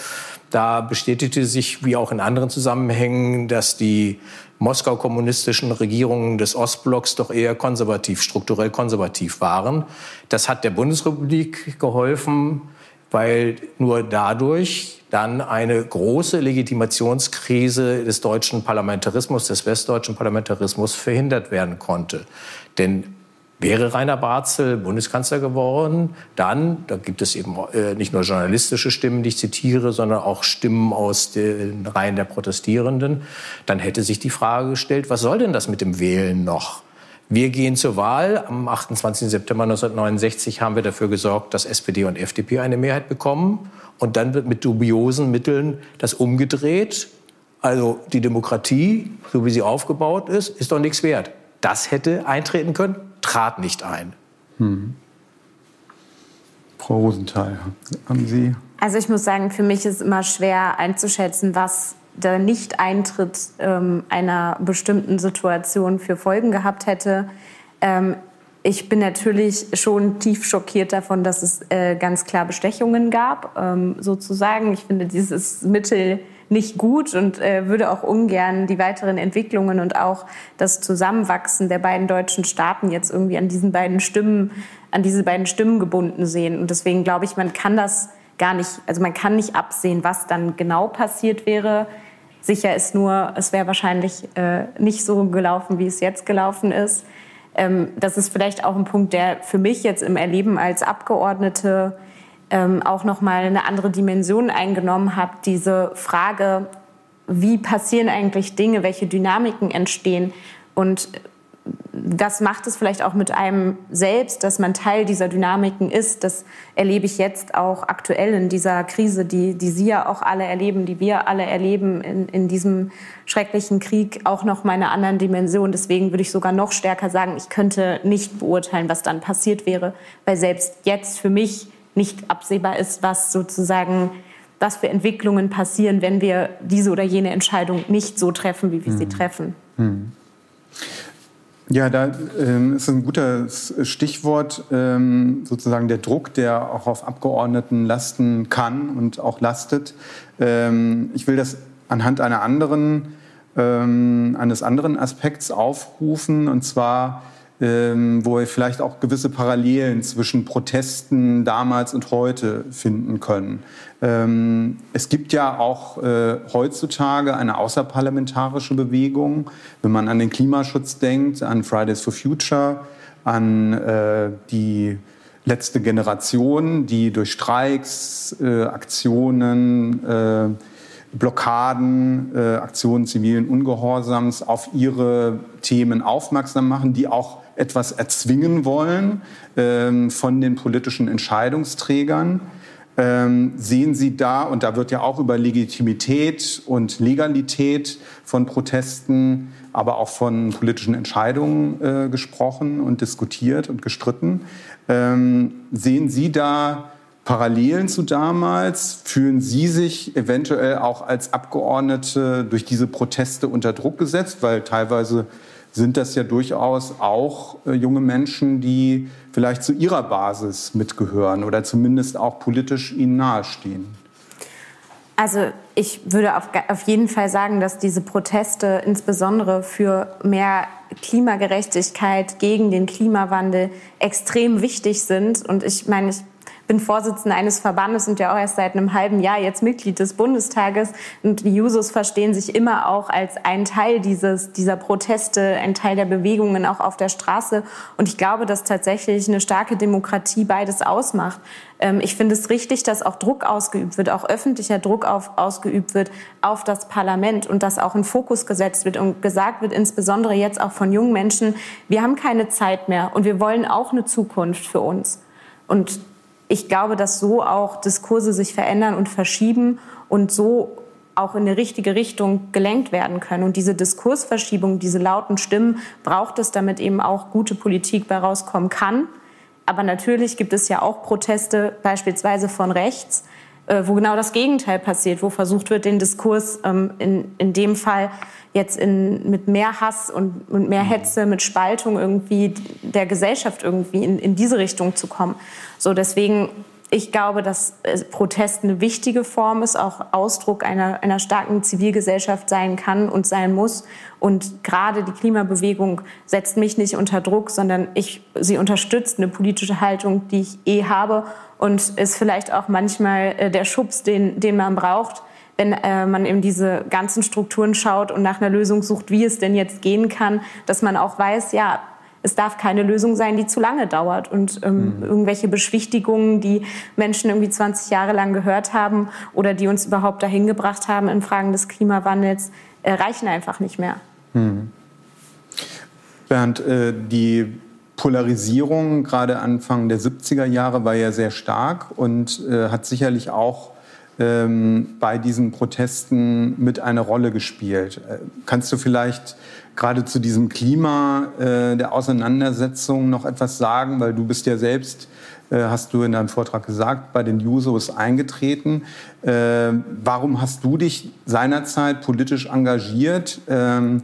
da bestätigte sich, wie auch in anderen Zusammenhängen, dass die moskau-kommunistischen Regierungen des Ostblocks doch eher konservativ, strukturell konservativ waren. Das hat der Bundesrepublik geholfen, weil nur dadurch dann eine große Legitimationskrise des deutschen Parlamentarismus, des westdeutschen Parlamentarismus verhindert werden konnte. Denn wäre Rainer Barzel Bundeskanzler geworden, dann, da gibt es eben nicht nur journalistische Stimmen, die ich zitiere, sondern auch Stimmen aus den Reihen der Protestierenden, dann hätte sich die Frage gestellt, was soll denn das mit dem Wählen noch? Wir gehen zur Wahl. Am achtundzwanzigsten September neunzehnhundertneunundsechzig haben wir dafür gesorgt, dass S P D und F D P eine Mehrheit bekommen. Und dann wird mit dubiosen Mitteln das umgedreht. Also die Demokratie, so wie sie aufgebaut ist, ist doch nichts wert. Das hätte eintreten können, trat nicht ein. Hm. Frau Rosenthal, haben Sie? Also ich muss sagen, für mich ist immer schwer einzuschätzen, was der Nicht-Eintritt ähm, einer bestimmten Situation für Folgen gehabt hätte. Ähm, ich bin natürlich schon tief schockiert davon, dass es äh, ganz klar Bestechungen gab, ähm, sozusagen. Ich finde dieses Mittel nicht gut und äh, würde auch ungern die weiteren Entwicklungen und auch das Zusammenwachsen der beiden deutschen Staaten jetzt irgendwie an diesen beiden Stimmen, an diese beiden Stimmen gebunden sehen. Und deswegen glaube ich, man kann das gar nicht, also man kann nicht absehen, was dann genau passiert wäre. Sicher ist nur, es wäre wahrscheinlich äh, nicht so gelaufen, wie es jetzt gelaufen ist. Ähm, das ist vielleicht auch ein Punkt, der für mich jetzt im Erleben als Abgeordnete ähm, auch nochmal eine andere Dimension eingenommen hat. Diese Frage, wie passieren eigentlich Dinge, welche Dynamiken entstehen und das macht es vielleicht auch mit einem selbst, dass man Teil dieser Dynamiken ist. Das erlebe ich jetzt auch aktuell in dieser Krise, die, die Sie ja auch alle erleben, die wir alle erleben in, in diesem schrecklichen Krieg, auch noch mal in einer anderen Dimension. Deswegen würde ich sogar noch stärker sagen, ich könnte nicht beurteilen, was dann passiert wäre, weil selbst jetzt für mich nicht absehbar ist, was sozusagen, was für Entwicklungen passieren, wenn wir diese oder jene Entscheidung nicht so treffen, wie wir mhm. sie treffen. Mhm. Ja, da ähm, ist ein gutes Stichwort, ähm, sozusagen der Druck, der auch auf Abgeordneten lasten kann und auch lastet. Ähm, ich will das anhand einer anderen, ähm, eines anderen Aspekts aufrufen, und zwar, ähm, wo wir vielleicht auch gewisse Parallelen zwischen Protesten damals und heute finden können. Ähm, es gibt ja auch äh, heutzutage eine außerparlamentarische Bewegung, wenn man an den Klimaschutz denkt, an Fridays for Future, an äh, die letzte Generation, die durch Streiks, äh, Aktionen, äh, Blockaden, äh, Aktionen zivilen Ungehorsams auf ihre Themen aufmerksam machen, die auch etwas erzwingen wollen äh, von den politischen Entscheidungsträgern. Ähm, sehen Sie da, und da wird ja auch über Legitimität und Legalität von Protesten, aber auch von politischen Entscheidungen äh, gesprochen und diskutiert und gestritten, ähm, sehen Sie da Parallelen zu damals? Fühlen Sie sich eventuell auch als Abgeordnete durch diese Proteste unter Druck gesetzt? Weil teilweise sind das ja durchaus auch äh, junge Menschen, die vielleicht zu ihrer Basis mitgehören oder zumindest auch politisch ihnen nahestehen? Also ich würde auf, auf jeden Fall sagen, dass diese Proteste insbesondere für mehr Klimagerechtigkeit gegen den Klimawandel extrem wichtig sind. Und ich meine, ich bin Vorsitzende eines Verbandes und ja auch erst seit einem halben Jahr jetzt Mitglied des Bundestages. Und die Jusos verstehen sich immer auch als ein Teil dieses, dieser Proteste, ein Teil der Bewegungen auch auf der Straße. Und ich glaube, dass tatsächlich eine starke Demokratie beides ausmacht. Ich finde es richtig, dass auch Druck ausgeübt wird, auch öffentlicher Druck auf, ausgeübt wird auf das Parlament und dass auch ein Fokus gesetzt wird und gesagt wird, insbesondere jetzt auch von jungen Menschen, wir haben keine Zeit mehr und wir wollen auch eine Zukunft für uns. Und ich glaube, dass so auch Diskurse sich verändern und verschieben und so auch in die richtige Richtung gelenkt werden können. Und diese Diskursverschiebung, diese lauten Stimmen braucht es, damit eben auch gute Politik bei rauskommen kann. Aber natürlich gibt es ja auch Proteste, beispielsweise von rechts, wo genau das Gegenteil passiert, wo versucht wird, den Diskurs in, in dem Fall jetzt in, mit mehr Hass und, und mehr Hetze, mit Spaltung irgendwie der Gesellschaft irgendwie in, in diese Richtung zu kommen. So, deswegen, ich glaube, dass Protest eine wichtige Form ist, auch Ausdruck einer, einer starken Zivilgesellschaft sein kann und sein muss. Und gerade die Klimabewegung setzt mich nicht unter Druck, sondern ich, sie unterstützt eine politische Haltung, die ich eh habe und ist vielleicht auch manchmal der Schubs, den, den man braucht, wenn äh, man eben diese ganzen Strukturen schaut und nach einer Lösung sucht, wie es denn jetzt gehen kann, dass man auch weiß, ja, es darf keine Lösung sein, die zu lange dauert. Und ähm, mhm. irgendwelche Beschwichtigungen, die Menschen irgendwie zwanzig Jahre lang gehört haben oder die uns überhaupt dahin gebracht haben in Fragen des Klimawandels, äh, reichen einfach nicht mehr. Mhm. Bernd, äh, die Polarisierung gerade Anfang der siebziger Jahre war ja sehr stark und äh, hat sicherlich auch ähm, bei diesen Protesten mit eine Rolle gespielt. Äh, kannst du vielleicht gerade zu diesem Klima äh, der Auseinandersetzung noch etwas sagen, weil du bist ja selbst, äh, hast du in deinem Vortrag gesagt, bei den Jusos eingetreten. Äh, warum hast du dich seinerzeit politisch engagiert? Ähm,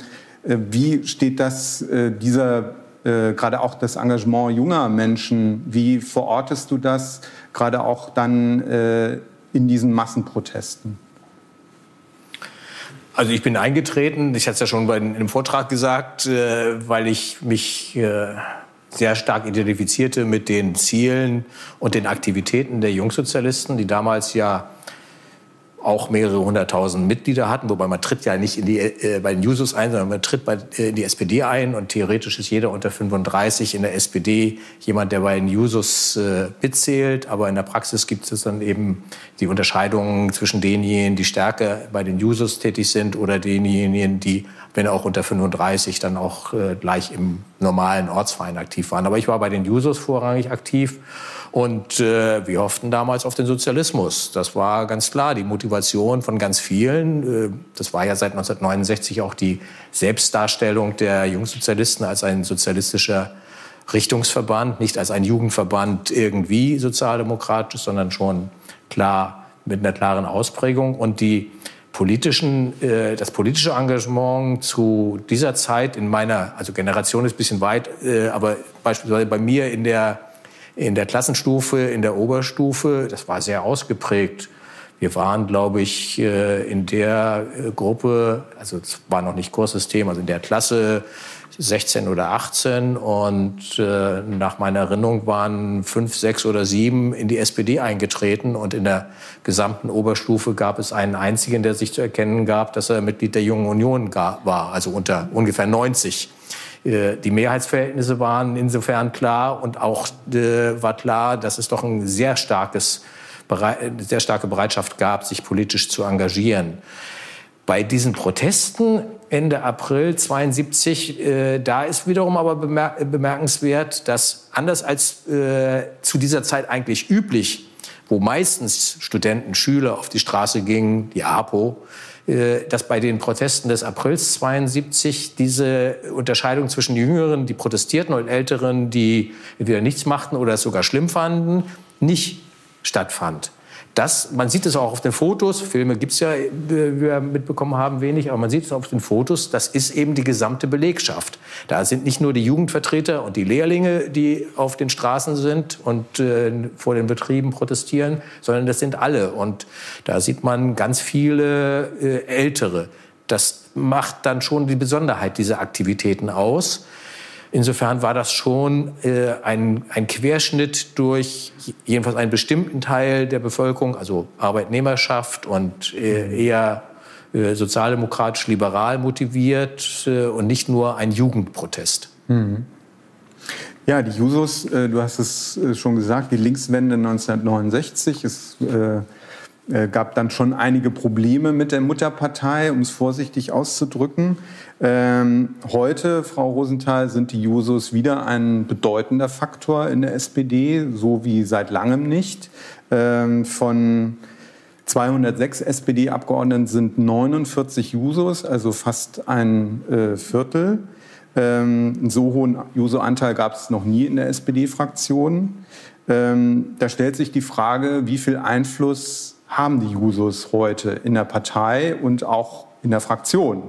äh, wie steht das äh, dieser äh, gerade auch das Engagement junger Menschen? Wie verortest du das gerade auch dann äh, in diesen Massenprotesten? Also ich bin eingetreten, ich hatte es ja schon bei einem Vortrag gesagt, äh, weil ich mich äh, sehr stark identifizierte mit den Zielen und den Aktivitäten der Jungsozialisten, die damals ja auch mehrere hunderttausend Mitglieder hatten, wobei man tritt ja nicht in die, äh, bei den Jusos ein, sondern man tritt bei, äh, in die S P D ein, und theoretisch ist jeder unter fünfunddreißig in der S P D jemand, der bei den Jusos äh, mitzählt, aber in der Praxis gibt es dann eben die Unterscheidungen zwischen denjenigen, die stärker bei den Jusos tätig sind, oder denjenigen, die, wenn auch unter fünfunddreißig, dann auch äh, gleich im normalen Ortsverein aktiv waren. Aber ich war bei den Jusos vorrangig aktiv. Und äh, wir hofften damals auf den Sozialismus. Das war ganz klar die Motivation von ganz vielen. Das war ja seit neunzehnhundertneunundsechzig auch die Selbstdarstellung der Jungsozialisten als ein sozialistischer Richtungsverband, nicht als ein Jugendverband irgendwie sozialdemokratisch, sondern schon klar mit einer klaren Ausprägung. Und die politischen, äh, das politische Engagement zu dieser Zeit in meiner, also Generation ist ein bisschen weit, äh, aber beispielsweise bei mir in der In der Klassenstufe, in der Oberstufe, das war sehr ausgeprägt. Wir waren, glaube ich, in der Gruppe, also es war noch nicht Kurssystem, also in der Klasse sechzehn oder achtzehn. Und nach meiner Erinnerung waren fünf, sechs oder sieben in die S P D eingetreten. Und in der gesamten Oberstufe gab es einen einzigen, der sich zu erkennen gab, dass er Mitglied der Jungen Union war, also unter ungefähr neunzig. Die Mehrheitsverhältnisse waren insofern klar, und auch äh, war klar, dass es doch ein sehr starkes, eine sehr starke Bereitschaft gab, sich politisch zu engagieren. Bei diesen Protesten Ende April zweiundsiebzig, äh, da ist wiederum aber bemer bemerkenswert, dass anders als äh, zu dieser Zeit eigentlich üblich, wo meistens Studenten, Schüler auf die Straße gingen, die APO, dass bei den Protesten des Aprils zweiundsiebzig diese Unterscheidung zwischen Jüngeren, die protestierten, und Älteren, die entweder nichts machten oder es sogar schlimm fanden, nicht stattfand. Das, man sieht es auch auf den Fotos, Filme gibt es ja, wie wir mitbekommen haben, wenig, aber man sieht es auf den Fotos, das ist eben die gesamte Belegschaft. Da sind nicht nur die Jugendvertreter und die Lehrlinge, die auf den Straßen sind und äh, vor den Betrieben protestieren, sondern das sind alle. Und da sieht man ganz viele äh, Ältere. Das macht dann schon die Besonderheit dieser Aktivitäten aus. Insofern war das schon äh, ein, ein Querschnitt durch jedenfalls einen bestimmten Teil der Bevölkerung, also Arbeitnehmerschaft und äh, eher äh, sozialdemokratisch-liberal motiviert äh, und nicht nur ein Jugendprotest. Mhm. Ja, die Jusos, äh, du hast es schon gesagt, die Linkswende neunzehnhundertneunundsechzig ist... Äh gab dann schon einige Probleme mit der Mutterpartei, um es vorsichtig auszudrücken. Ähm, heute, Frau Rosenthal, sind die Jusos wieder ein bedeutender Faktor in der S P D, so wie seit langem nicht. Ähm, von zweihundertsechs S P D-Abgeordneten sind neunundvierzig Jusos, also fast ein äh, Viertel. Ähm, einen so hohen Juso-Anteil gab es noch nie in der S P D-Fraktion. Ähm, da stellt sich die Frage, wie viel Einfluss haben die Jusos heute in der Partei und auch in der Fraktion?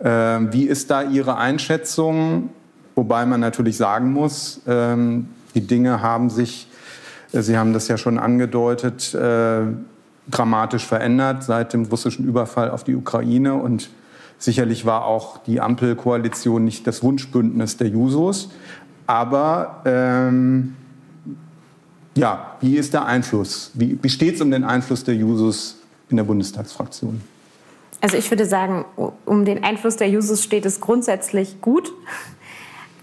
Ähm, wie ist da Ihre Einschätzung? Wobei man natürlich sagen muss, ähm, die Dinge haben sich, äh, Sie haben das ja schon angedeutet, äh, dramatisch verändert seit dem russischen Überfall auf die Ukraine. Und sicherlich war auch die Ampelkoalition nicht das Wunschbündnis der Jusos. Aber... Ähm, Ja, wie ist der Einfluss? Wie, wie steht es um den Einfluss der Jusos in der Bundestagsfraktion? Also ich würde sagen, um den Einfluss der Jusos steht es grundsätzlich gut.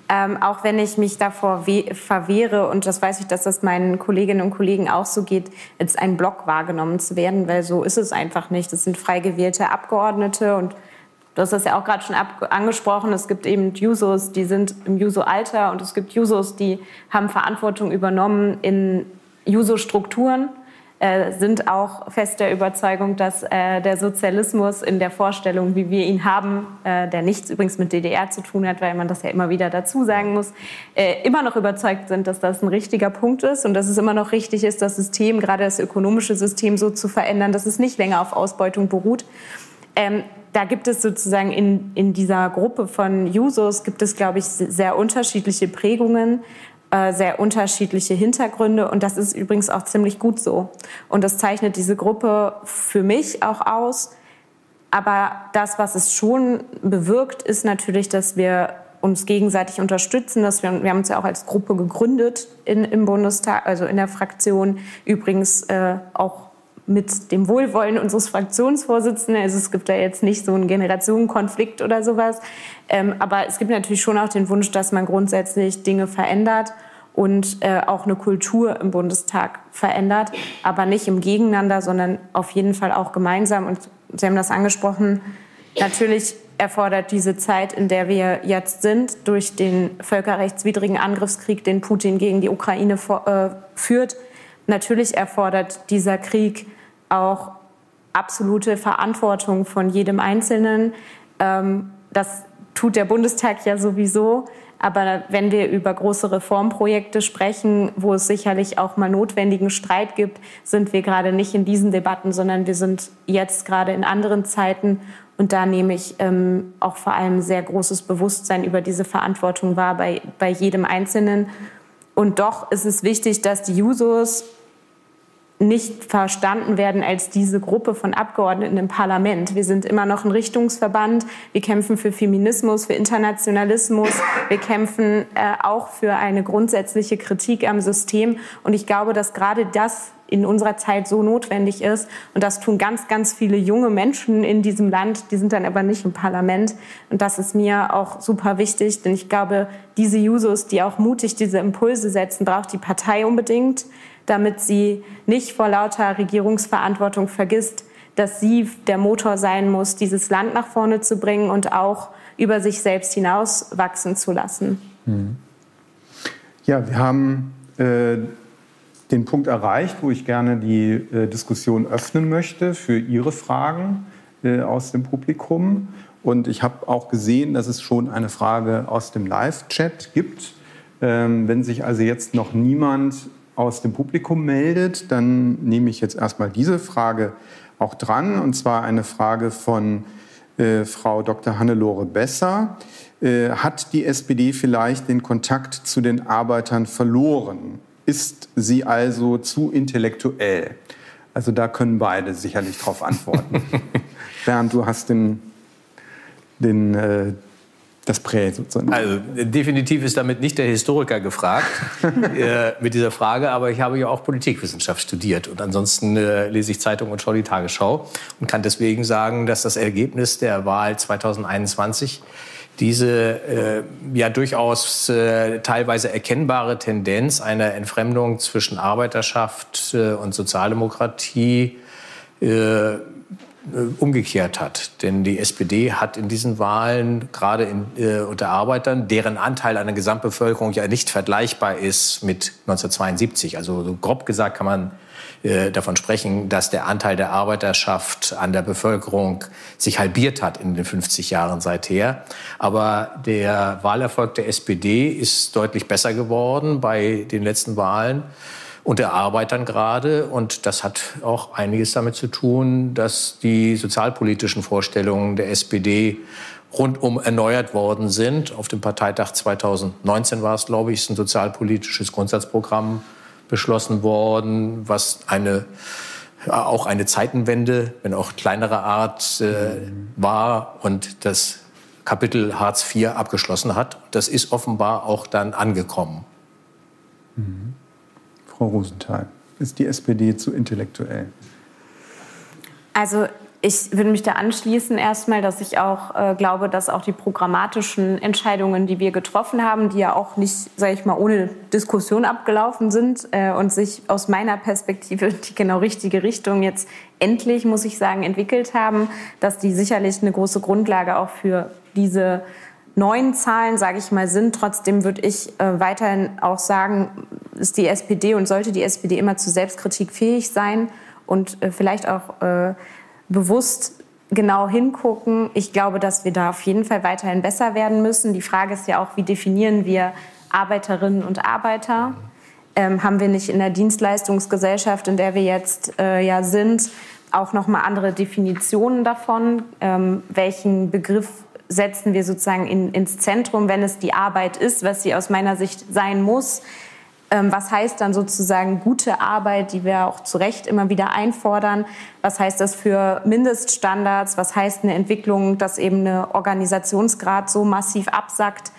Ähm, auch wenn ich mich davor verwehre, und das weiß ich, dass das meinen Kolleginnen und Kollegen auch so geht, als ein Block wahrgenommen zu werden, weil so ist es einfach nicht. Das sind frei gewählte Abgeordnete, und du hast das ja auch gerade schon angesprochen, es gibt eben Jusos, die sind im Juso-Alter, und es gibt Jusos, die haben Verantwortung übernommen in Juso-Strukturen, äh, sind auch fest der Überzeugung, dass äh, der Sozialismus in der Vorstellung, wie wir ihn haben, äh, der nichts übrigens mit D D R zu tun hat, weil man das ja immer wieder dazu sagen muss, äh, immer noch überzeugt sind, dass das ein richtiger Punkt ist und dass es immer noch richtig ist, das System, gerade das ökonomische System, so zu verändern, dass es nicht länger auf Ausbeutung beruht. Ähm, Da gibt es sozusagen in, in dieser Gruppe von Jusos, gibt es, glaube ich, sehr unterschiedliche Prägungen, äh, sehr unterschiedliche Hintergründe. Und das ist übrigens auch ziemlich gut so. Und das zeichnet diese Gruppe für mich auch aus. Aber das, was es schon bewirkt, ist natürlich, dass wir uns gegenseitig unterstützen. Dass wir, wir haben uns ja auch als Gruppe gegründet in, im Bundestag, also in der Fraktion, übrigens äh, auch mit dem Wohlwollen unseres Fraktionsvorsitzenden. Also es gibt da jetzt nicht so einen Generationenkonflikt oder sowas. Ähm, aber es gibt natürlich schon auch den Wunsch, dass man grundsätzlich Dinge verändert und äh, auch eine Kultur im Bundestag verändert. Aber nicht im Gegeneinander, sondern auf jeden Fall auch gemeinsam. Und Sie haben das angesprochen, natürlich erfordert diese Zeit, in der wir jetzt sind, durch den völkerrechtswidrigen Angriffskrieg, den Putin gegen die Ukraine führt, natürlich erfordert dieser Krieg auch absolute Verantwortung von jedem Einzelnen. Das tut der Bundestag ja sowieso. Aber wenn wir über große Reformprojekte sprechen, wo es sicherlich auch mal notwendigen Streit gibt, sind wir gerade nicht in diesen Debatten, sondern wir sind jetzt gerade in anderen Zeiten. Und da nehme ich ähm, auch vor allem sehr großes Bewusstsein über diese Verantwortung wahr bei, bei jedem Einzelnen. Und doch ist es wichtig, dass die Jusos nicht verstanden werden als diese Gruppe von Abgeordneten im Parlament. Wir sind immer noch ein Richtungsverband. Wir kämpfen für Feminismus, für Internationalismus. Wir kämpfen äh, auch für eine grundsätzliche Kritik am System. Und ich glaube, dass gerade das in unserer Zeit so notwendig ist. Und das tun ganz, ganz viele junge Menschen in diesem Land. Die sind dann aber nicht im Parlament. Und das ist mir auch super wichtig. Denn ich glaube, diese Jusos, die auch mutig diese Impulse setzen, braucht die Partei unbedingt, damit sie nicht vor lauter Regierungsverantwortung vergisst, dass sie der Motor sein muss, dieses Land nach vorne zu bringen und auch über sich selbst hinaus wachsen zu lassen. Ja, wir haben äh, den Punkt erreicht, wo ich gerne die äh, Diskussion öffnen möchte für Ihre Fragen äh, aus dem Publikum. Und ich habe auch gesehen, dass es schon eine Frage aus dem Live-Chat gibt. Ähm, wenn sich also jetzt noch niemand aus dem Publikum meldet, dann nehme ich jetzt erstmal diese Frage auch dran, und zwar eine Frage von äh, Frau Doktor Hannelore Besser. Äh, hat die S P D vielleicht den Kontakt zu den Arbeitern verloren? Ist sie also zu intellektuell? Also da können beide sicherlich drauf antworten. Bernd, du hast den, den äh, das Prä sozusagen. Also definitiv ist damit nicht der Historiker gefragt äh, mit dieser Frage, aber ich habe ja auch Politikwissenschaft studiert und ansonsten äh, lese ich Zeitung und schaue die Tagesschau und kann deswegen sagen, dass das Ergebnis der Wahl zweitausendeinundzwanzig diese äh, ja durchaus äh, teilweise erkennbare Tendenz einer Entfremdung zwischen Arbeiterschaft äh, und Sozialdemokratie äh, umgekehrt hat. Denn die S P D hat in diesen Wahlen, gerade in, äh, unter Arbeitern, deren Anteil an der Gesamtbevölkerung ja nicht vergleichbar ist mit neunzehnhundertzweiundsiebzig. Also so grob gesagt kann man äh, davon sprechen, dass der Anteil der Arbeiterschaft an der Bevölkerung sich halbiert hat in den fünfzig Jahren seither. Aber der Wahlerfolg der S P D ist deutlich besser geworden bei den letzten Wahlen. Unter Arbeitern gerade. Und das hat auch einiges damit zu tun, dass die sozialpolitischen Vorstellungen der S P D rundum erneuert worden sind. Auf dem Parteitag zweitausendneunzehn war es, glaube ich, ist ein sozialpolitisches Grundsatzprogramm beschlossen worden, was eine, auch eine Zeitenwende, wenn auch kleinerer Art, äh, war und das Kapitel Hartz vier abgeschlossen hat. Das ist offenbar auch dann angekommen. Mhm. Frau Rosenthal, ist die S P D zu intellektuell? Also ich würde mich da anschließen erstmal, dass ich auch äh, glaube, dass auch die programmatischen Entscheidungen, die wir getroffen haben, die ja auch nicht, sage ich mal, ohne Diskussion abgelaufen sind äh, und sich aus meiner Perspektive die genau richtige Richtung jetzt endlich, muss ich sagen, entwickelt haben, dass die sicherlich eine große Grundlage auch für diese neuen Zahlen, sage ich mal, sind. Trotzdem würde ich äh, weiterhin auch sagen, ist die S P D und sollte die S P D immer zu Selbstkritik fähig sein und äh, vielleicht auch äh, bewusst genau hingucken. Ich glaube, dass wir da auf jeden Fall weiterhin besser werden müssen. Die Frage ist ja auch, wie definieren wir Arbeiterinnen und Arbeiter? Ähm, haben wir nicht in der Dienstleistungsgesellschaft, in der wir jetzt äh, ja sind, auch nochmal andere Definitionen davon? Ähm, welchen Begriff setzen wir sozusagen in, ins Zentrum, wenn es die Arbeit ist, was sie aus meiner Sicht sein muss. Ähm, was heißt dann sozusagen gute Arbeit, die wir auch zu Recht immer wieder einfordern? Was heißt das für Mindeststandards? Was heißt eine Entwicklung, dass eben eine Organisationsgrad so massiv absackt?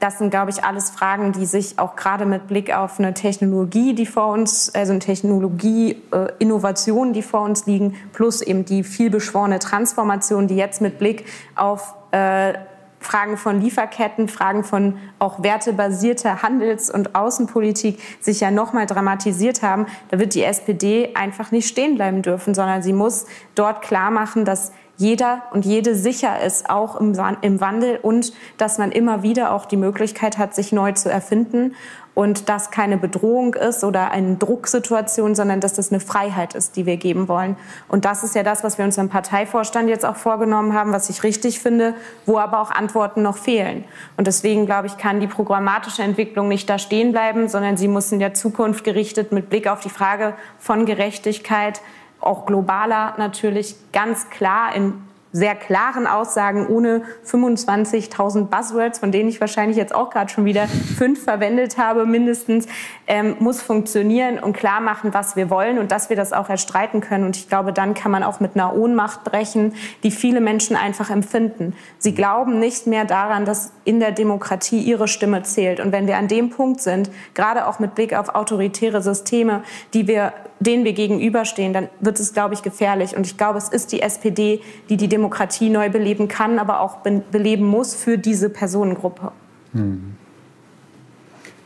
Das sind, glaube ich, alles Fragen, die sich auch gerade mit Blick auf eine Technologie, die vor uns, also eine Technologie, äh, Innovationen, die vor uns liegen, plus eben die vielbeschworene Transformation, die jetzt mit Blick auf äh, Fragen von Lieferketten, Fragen von auch wertebasierter Handels- und Außenpolitik sich ja nochmal dramatisiert haben, da wird die S P D einfach nicht stehen bleiben dürfen, sondern sie muss dort klar machen, dass jeder und jede sicher ist, auch im, im Wandel, und dass man immer wieder auch die Möglichkeit hat, sich neu zu erfinden und dass keine Bedrohung ist oder eine Drucksituation, sondern dass das eine Freiheit ist, die wir geben wollen. Und das ist ja das, was wir uns im Parteivorstand jetzt auch vorgenommen haben, was ich richtig finde, wo aber auch Antworten noch fehlen. Und deswegen, glaube ich, kann die programmatische Entwicklung nicht da stehen bleiben, sondern sie muss in der Zukunft gerichtet mit Blick auf die Frage von Gerechtigkeit, auch globaler natürlich, ganz klar in sehr klaren Aussagen, ohne fünfundzwanzigtausend Buzzwords, von denen ich wahrscheinlich jetzt auch gerade schon wieder fünf verwendet habe mindestens, ähm, muss funktionieren und klar machen, was wir wollen und dass wir das auch erstreiten können. Und ich glaube, dann kann man auch mit einer Ohnmacht brechen, die viele Menschen einfach empfinden. Sie glauben nicht mehr daran, dass in der Demokratie ihre Stimme zählt. Und wenn wir an dem Punkt sind, gerade auch mit Blick auf autoritäre Systeme, die wir, denen wir gegenüberstehen, dann wird es, glaube ich, gefährlich. Und ich glaube, es ist die S P D, die die Demokratie Demokratie neu beleben kann, aber auch be- beleben muss für diese Personengruppe. Hm.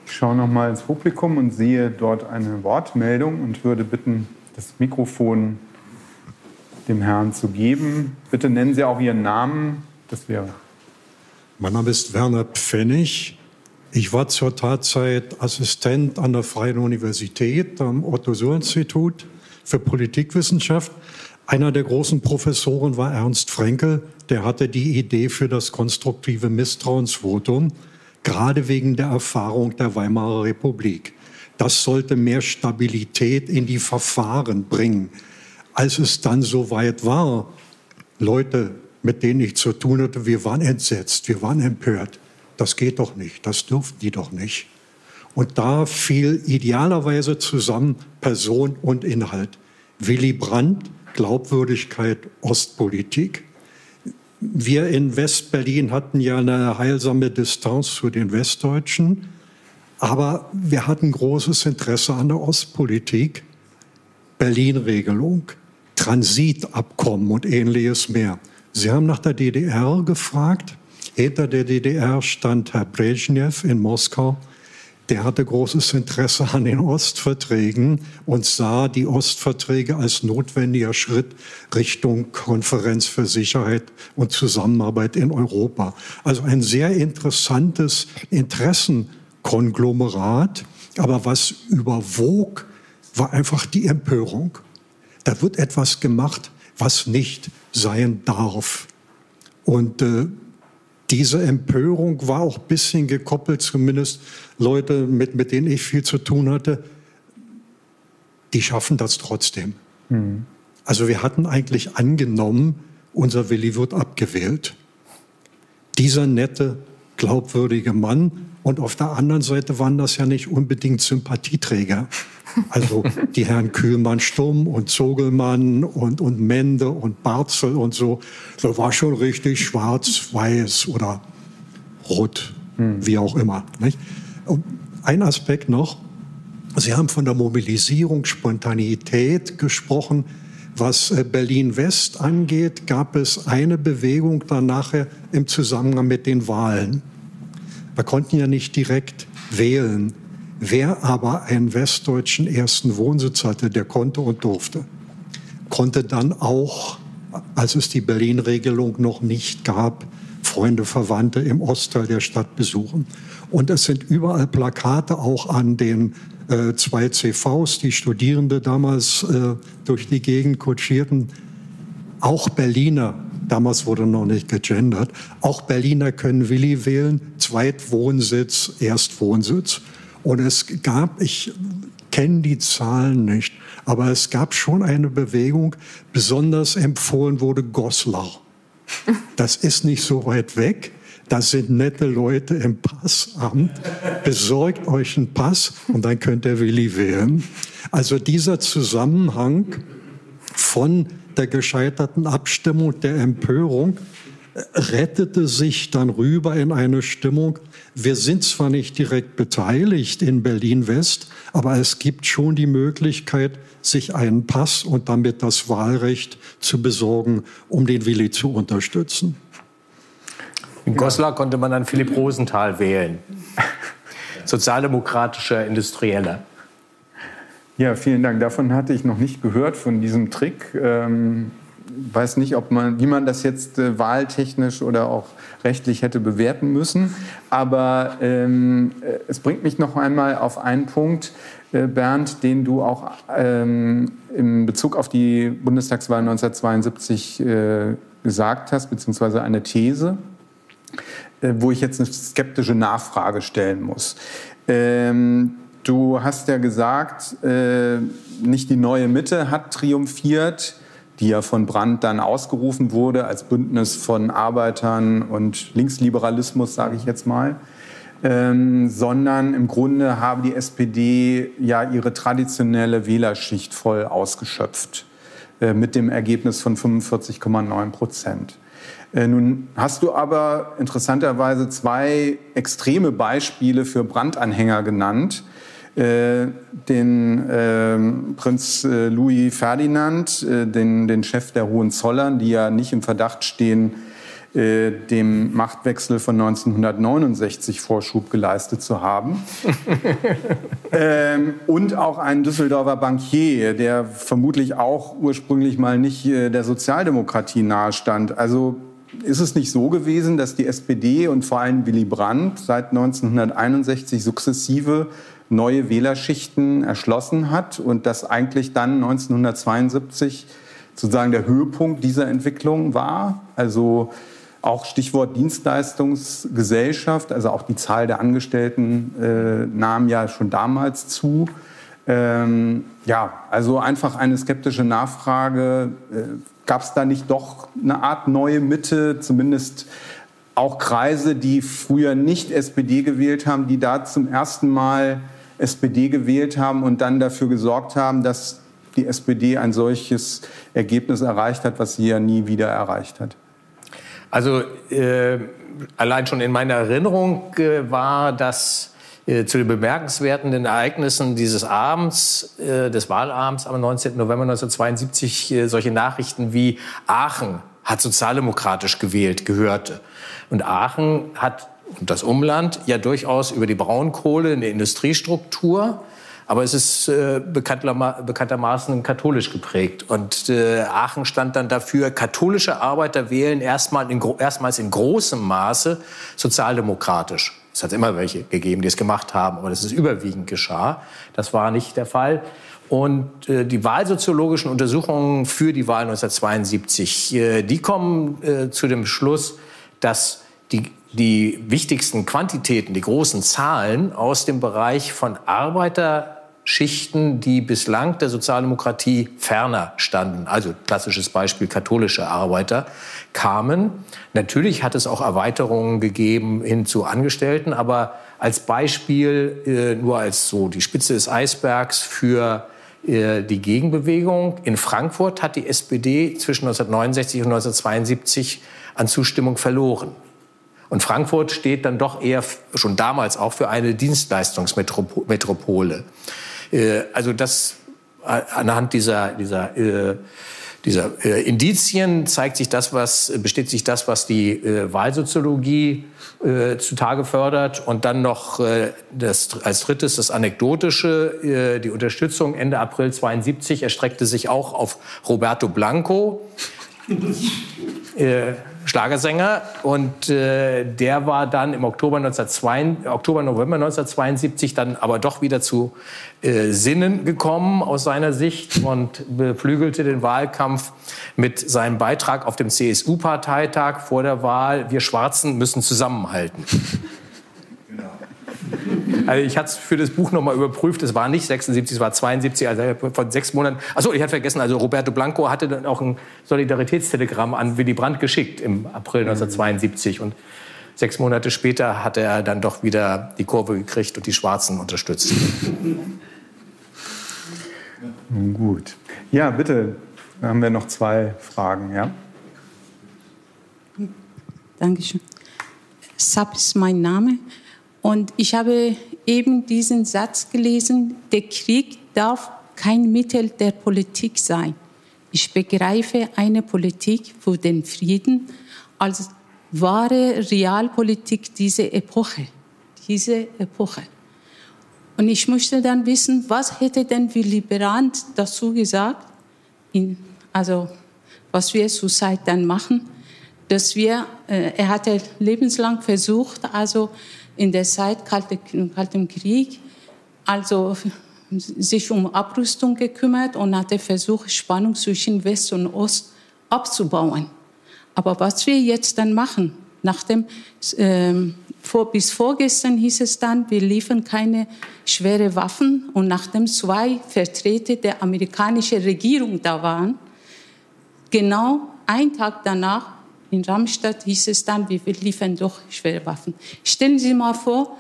Ich schaue noch mal ins Publikum und sehe dort eine Wortmeldung und würde bitten, das Mikrofon dem Herrn zu geben. Bitte nennen Sie auch Ihren Namen. Das wäre. Mein Name ist Werner Pfennig. Ich war zur Tatzeit Assistent an der Freien Universität am Otto-Suhr-Institut für Politikwissenschaft. Einer der großen Professoren war Ernst Frenkel, der hatte die Idee für das konstruktive Misstrauensvotum, gerade wegen der Erfahrung der Weimarer Republik. Das sollte mehr Stabilität in die Verfahren bringen. Als es dann soweit war, Leute, mit denen ich zu tun hatte, wir waren entsetzt, wir waren empört. Das geht doch nicht, das dürfen die doch nicht. Und da fiel idealerweise zusammen Person und Inhalt. Willy Brandt, Glaubwürdigkeit Ostpolitik. Wir in Westberlin hatten ja eine heilsame Distanz zu den Westdeutschen, aber wir hatten großes Interesse an der Ostpolitik, Berlin-Regelung, Transitabkommen und ähnliches mehr. Sie haben nach der D D R gefragt. Hinter der D D R stand Herr Brezhnev in Moskau. Der hatte großes Interesse an den Ostverträgen und sah die Ostverträge als notwendiger Schritt Richtung Konferenz für Sicherheit und Zusammenarbeit in Europa. Also ein sehr interessantes Interessenkonglomerat, aber was überwog, war einfach die Empörung. Da wird etwas gemacht, was nicht sein darf. Und äh, diese Empörung war auch ein bisschen gekoppelt, zumindest Leute, mit, mit denen ich viel zu tun hatte, die schaffen das trotzdem. Mhm. Also wir hatten eigentlich angenommen, unser Willi wird abgewählt. Dieser nette, glaubwürdige Mann. Und auf der anderen Seite waren das ja nicht unbedingt Sympathieträger. Also die Herren Kühlmann-Stumm und Zogelmann und, und Mende und Barzel und so. Das war schon richtig schwarz-weiß oder rot, hm. wie auch immer. Nicht? Und ein Aspekt noch. Sie haben von der Mobilisierung, Spontanität gesprochen. Was Berlin-West angeht, gab es eine Bewegung danach im Zusammenhang mit den Wahlen. Wir konnten ja nicht direkt wählen. Wer aber einen westdeutschen ersten Wohnsitz hatte, der konnte und durfte, konnte dann auch, als es die Berlin-Regelung noch nicht gab, Freunde, Verwandte im Ostteil der Stadt besuchen. Und es sind überall Plakate auch an den äh, zwei C Vs, die Studierende damals äh, durch die Gegend kutschierten. Auch Berliner, damals wurde noch nicht gegendert, auch Berliner können Willi wählen, Zweitwohnsitz, Erstwohnsitz. Und es gab, ich kenne die Zahlen nicht, aber es gab schon eine Bewegung, besonders empfohlen wurde Goslar. Das ist nicht so weit weg. Das sind nette Leute im Passamt. Besorgt euch einen Pass und dann könnt ihr Willi wählen. Also dieser Zusammenhang von der gescheiterten Abstimmung, der Empörung, rettete sich dann rüber in eine Stimmung, wir sind zwar nicht direkt beteiligt in Berlin-West, aber es gibt schon die Möglichkeit, sich einen Pass und damit das Wahlrecht zu besorgen, um den Willy zu unterstützen. In Goslar konnte man dann Philipp Rosenthal wählen, sozialdemokratischer Industrieller. Ja, vielen Dank. Davon hatte ich noch nicht gehört, von diesem Trick. Ähm Ich weiß nicht, ob man, wie man das jetzt äh, wahltechnisch oder auch rechtlich hätte bewerten müssen. Aber ähm, es bringt mich noch einmal auf einen Punkt, äh, Bernd, den du auch ähm, in Bezug auf die Bundestagswahl neunzehnhundertzweiundsiebzig äh, gesagt hast, beziehungsweise eine These, äh, wo ich jetzt eine skeptische Nachfrage stellen muss. Ähm, du hast ja gesagt, äh, nicht die neue Mitte hat triumphiert, die ja von Brandt dann ausgerufen wurde als Bündnis von Arbeitern und Linksliberalismus, sage ich jetzt mal, ähm, sondern im Grunde habe die S P D ja ihre traditionelle Wählerschicht voll ausgeschöpft äh, mit dem Ergebnis von fünfundvierzig Komma neun Prozent. Äh, nun hast du aber interessanterweise zwei extreme Beispiele für Brandt-Anhänger genannt, den äh, Prinz äh, Louis Ferdinand, äh, den, den Chef der Hohenzollern, die ja nicht im Verdacht stehen, äh, dem Machtwechsel von neunzehnhundertneunundsechzig Vorschub geleistet zu haben. ähm, und auch einen Düsseldorfer Bankier, der vermutlich auch ursprünglich mal nicht äh, der Sozialdemokratie nahestand. Also ist es nicht so gewesen, dass die S P D und vor allem Willy Brandt seit neunzehnhunderteinundsechzig sukzessive neue Wählerschichten erschlossen hat und das eigentlich dann neunzehnhundertzweiundsiebzig sozusagen der Höhepunkt dieser Entwicklung war? Also auch Stichwort Dienstleistungsgesellschaft, also auch die Zahl der Angestellten äh, nahm ja schon damals zu. Ähm, ja, also einfach eine skeptische Nachfrage. Äh, Gab es da nicht doch eine Art neue Mitte, zumindest auch Kreise, die früher nicht S P D gewählt haben, die da zum ersten Mal S P D gewählt haben und dann dafür gesorgt haben, dass die S P D ein solches Ergebnis erreicht hat, was sie ja nie wieder erreicht hat? Also äh, allein schon in meiner Erinnerung äh, war das äh, zu den bemerkenswerten Ereignissen dieses Abends, äh, des Wahlabends am neunzehnten November neunzehnhundertzweiundsiebzig, äh, solche Nachrichten wie Aachen hat sozialdemokratisch gewählt, gehörte. Und Aachen hat, das Umland, ja durchaus über die Braunkohle eine Industriestruktur, aber es ist äh, bekanntermaßen katholisch geprägt. Und äh, Aachen stand dann dafür, katholische Arbeiter wählen erstmal in, erstmals in großem Maße sozialdemokratisch. Es hat immer welche gegeben, die es gemacht haben, aber dass es überwiegend geschah, das war nicht der Fall. Und äh, die wahlsoziologischen Untersuchungen für die Wahl neunzehnhundertzweiundsiebzig, äh, die kommen äh, zu dem Schluss, dass die, die wichtigsten Quantitäten, die großen Zahlen aus dem Bereich von Arbeiterschichten, die bislang der Sozialdemokratie ferner standen, also klassisches Beispiel katholische Arbeiter, kamen. Natürlich hat es auch Erweiterungen gegeben hin zu Angestellten, aber als Beispiel, äh, nur als so die Spitze des Eisbergs für die Gegenbewegung. In Frankfurt hat die S P D zwischen neunzehnhundertneunundsechzig und neunzehnhundertzweiundsiebzig an Zustimmung verloren. Und Frankfurt steht dann doch eher schon damals auch für eine Dienstleistungsmetropole. Also das anhand dieser, dieser, dieser Indizien zeigt sich das, was, besteht sich das, was die Wahlsoziologie Äh, zutage fördert. Und dann noch äh, das, als drittes das Anekdotische. Äh, die Unterstützung Ende April neunzehnhundertzweiundsiebzig erstreckte sich auch auf Roberto Blanco, äh, Schlagersänger. Und äh, der war dann im Oktober, neunzehnhundertzweiundsiebzig, Oktober, November neunzehnhundertzweiundsiebzig dann aber doch wieder zu äh, Sinnen gekommen aus seiner Sicht und beflügelte den Wahlkampf mit seinem Beitrag auf dem C S U-Parteitag vor der Wahl: Wir Schwarzen müssen zusammenhalten. Genau. Also ich hatte es für das Buch nochmal überprüft, es war nicht sechsundsiebzig, es war zweiundsiebzig, also von sechs Monaten. Achso, ich hatte vergessen, also Roberto Blanco hatte dann auch ein Solidaritätstelegramm an Willy Brandt geschickt im April neunzehnhundertzweiundsiebzig. Und sechs Monate später hatte er dann doch wieder die Kurve gekriegt und die Schwarzen unterstützt. Gut. Ja, bitte, da haben wir noch zwei Fragen, ja? Dankeschön. Sapp ist mein Name. Und ich habe eben diesen Satz gelesen, der Krieg darf kein Mittel der Politik sein. Ich begreife eine Politik für den Frieden als wahre Realpolitik dieser Epoche. Diese Epoche. Und ich möchte dann wissen, was hätte denn Willy Brandt dazu gesagt, in, also was wir zurzeit dann machen, dass wir, äh, er hatte lebenslang versucht, also in der Zeit Kalte, Kalten Krieg, also sich um Abrüstung gekümmert und hatte versucht, Spannung zwischen West und Ost abzubauen. Aber was wir jetzt dann machen, nachdem äh, vor, bis vorgestern hieß es dann, wir liefern keine schweren Waffen, und nachdem zwei Vertreter der amerikanischen Regierung da waren, genau einen Tag danach in Ramstadt hieß es dann, wir liefern doch schwere Waffen. Stellen Sie mal vor,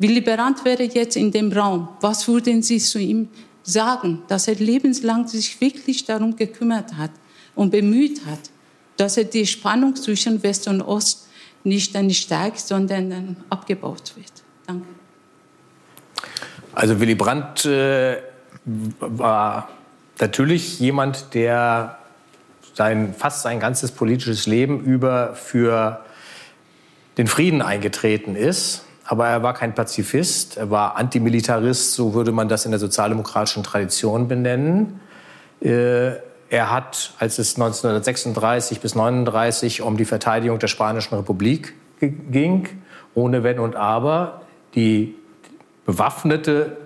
Willy Brandt wäre jetzt in dem Raum. Was würden Sie zu ihm sagen, dass er lebenslang sich wirklich darum gekümmert hat und bemüht hat, dass er die Spannung zwischen West und Ost nicht dann stärkt, sondern dann abgebaut wird? Danke. Also Willy Brandt äh, war natürlich jemand, der sein, fast sein ganzes politisches Leben über für den Frieden eingetreten ist. Aber er war kein Pazifist, er war Antimilitarist, so würde man das in der sozialdemokratischen Tradition benennen. Äh, er hat, als es neunzehnhundertsechsunddreißig bis neunzehnhundertneununddreißig um die Verteidigung der Spanischen Republik ging, ohne Wenn und Aber, die bewaffnete,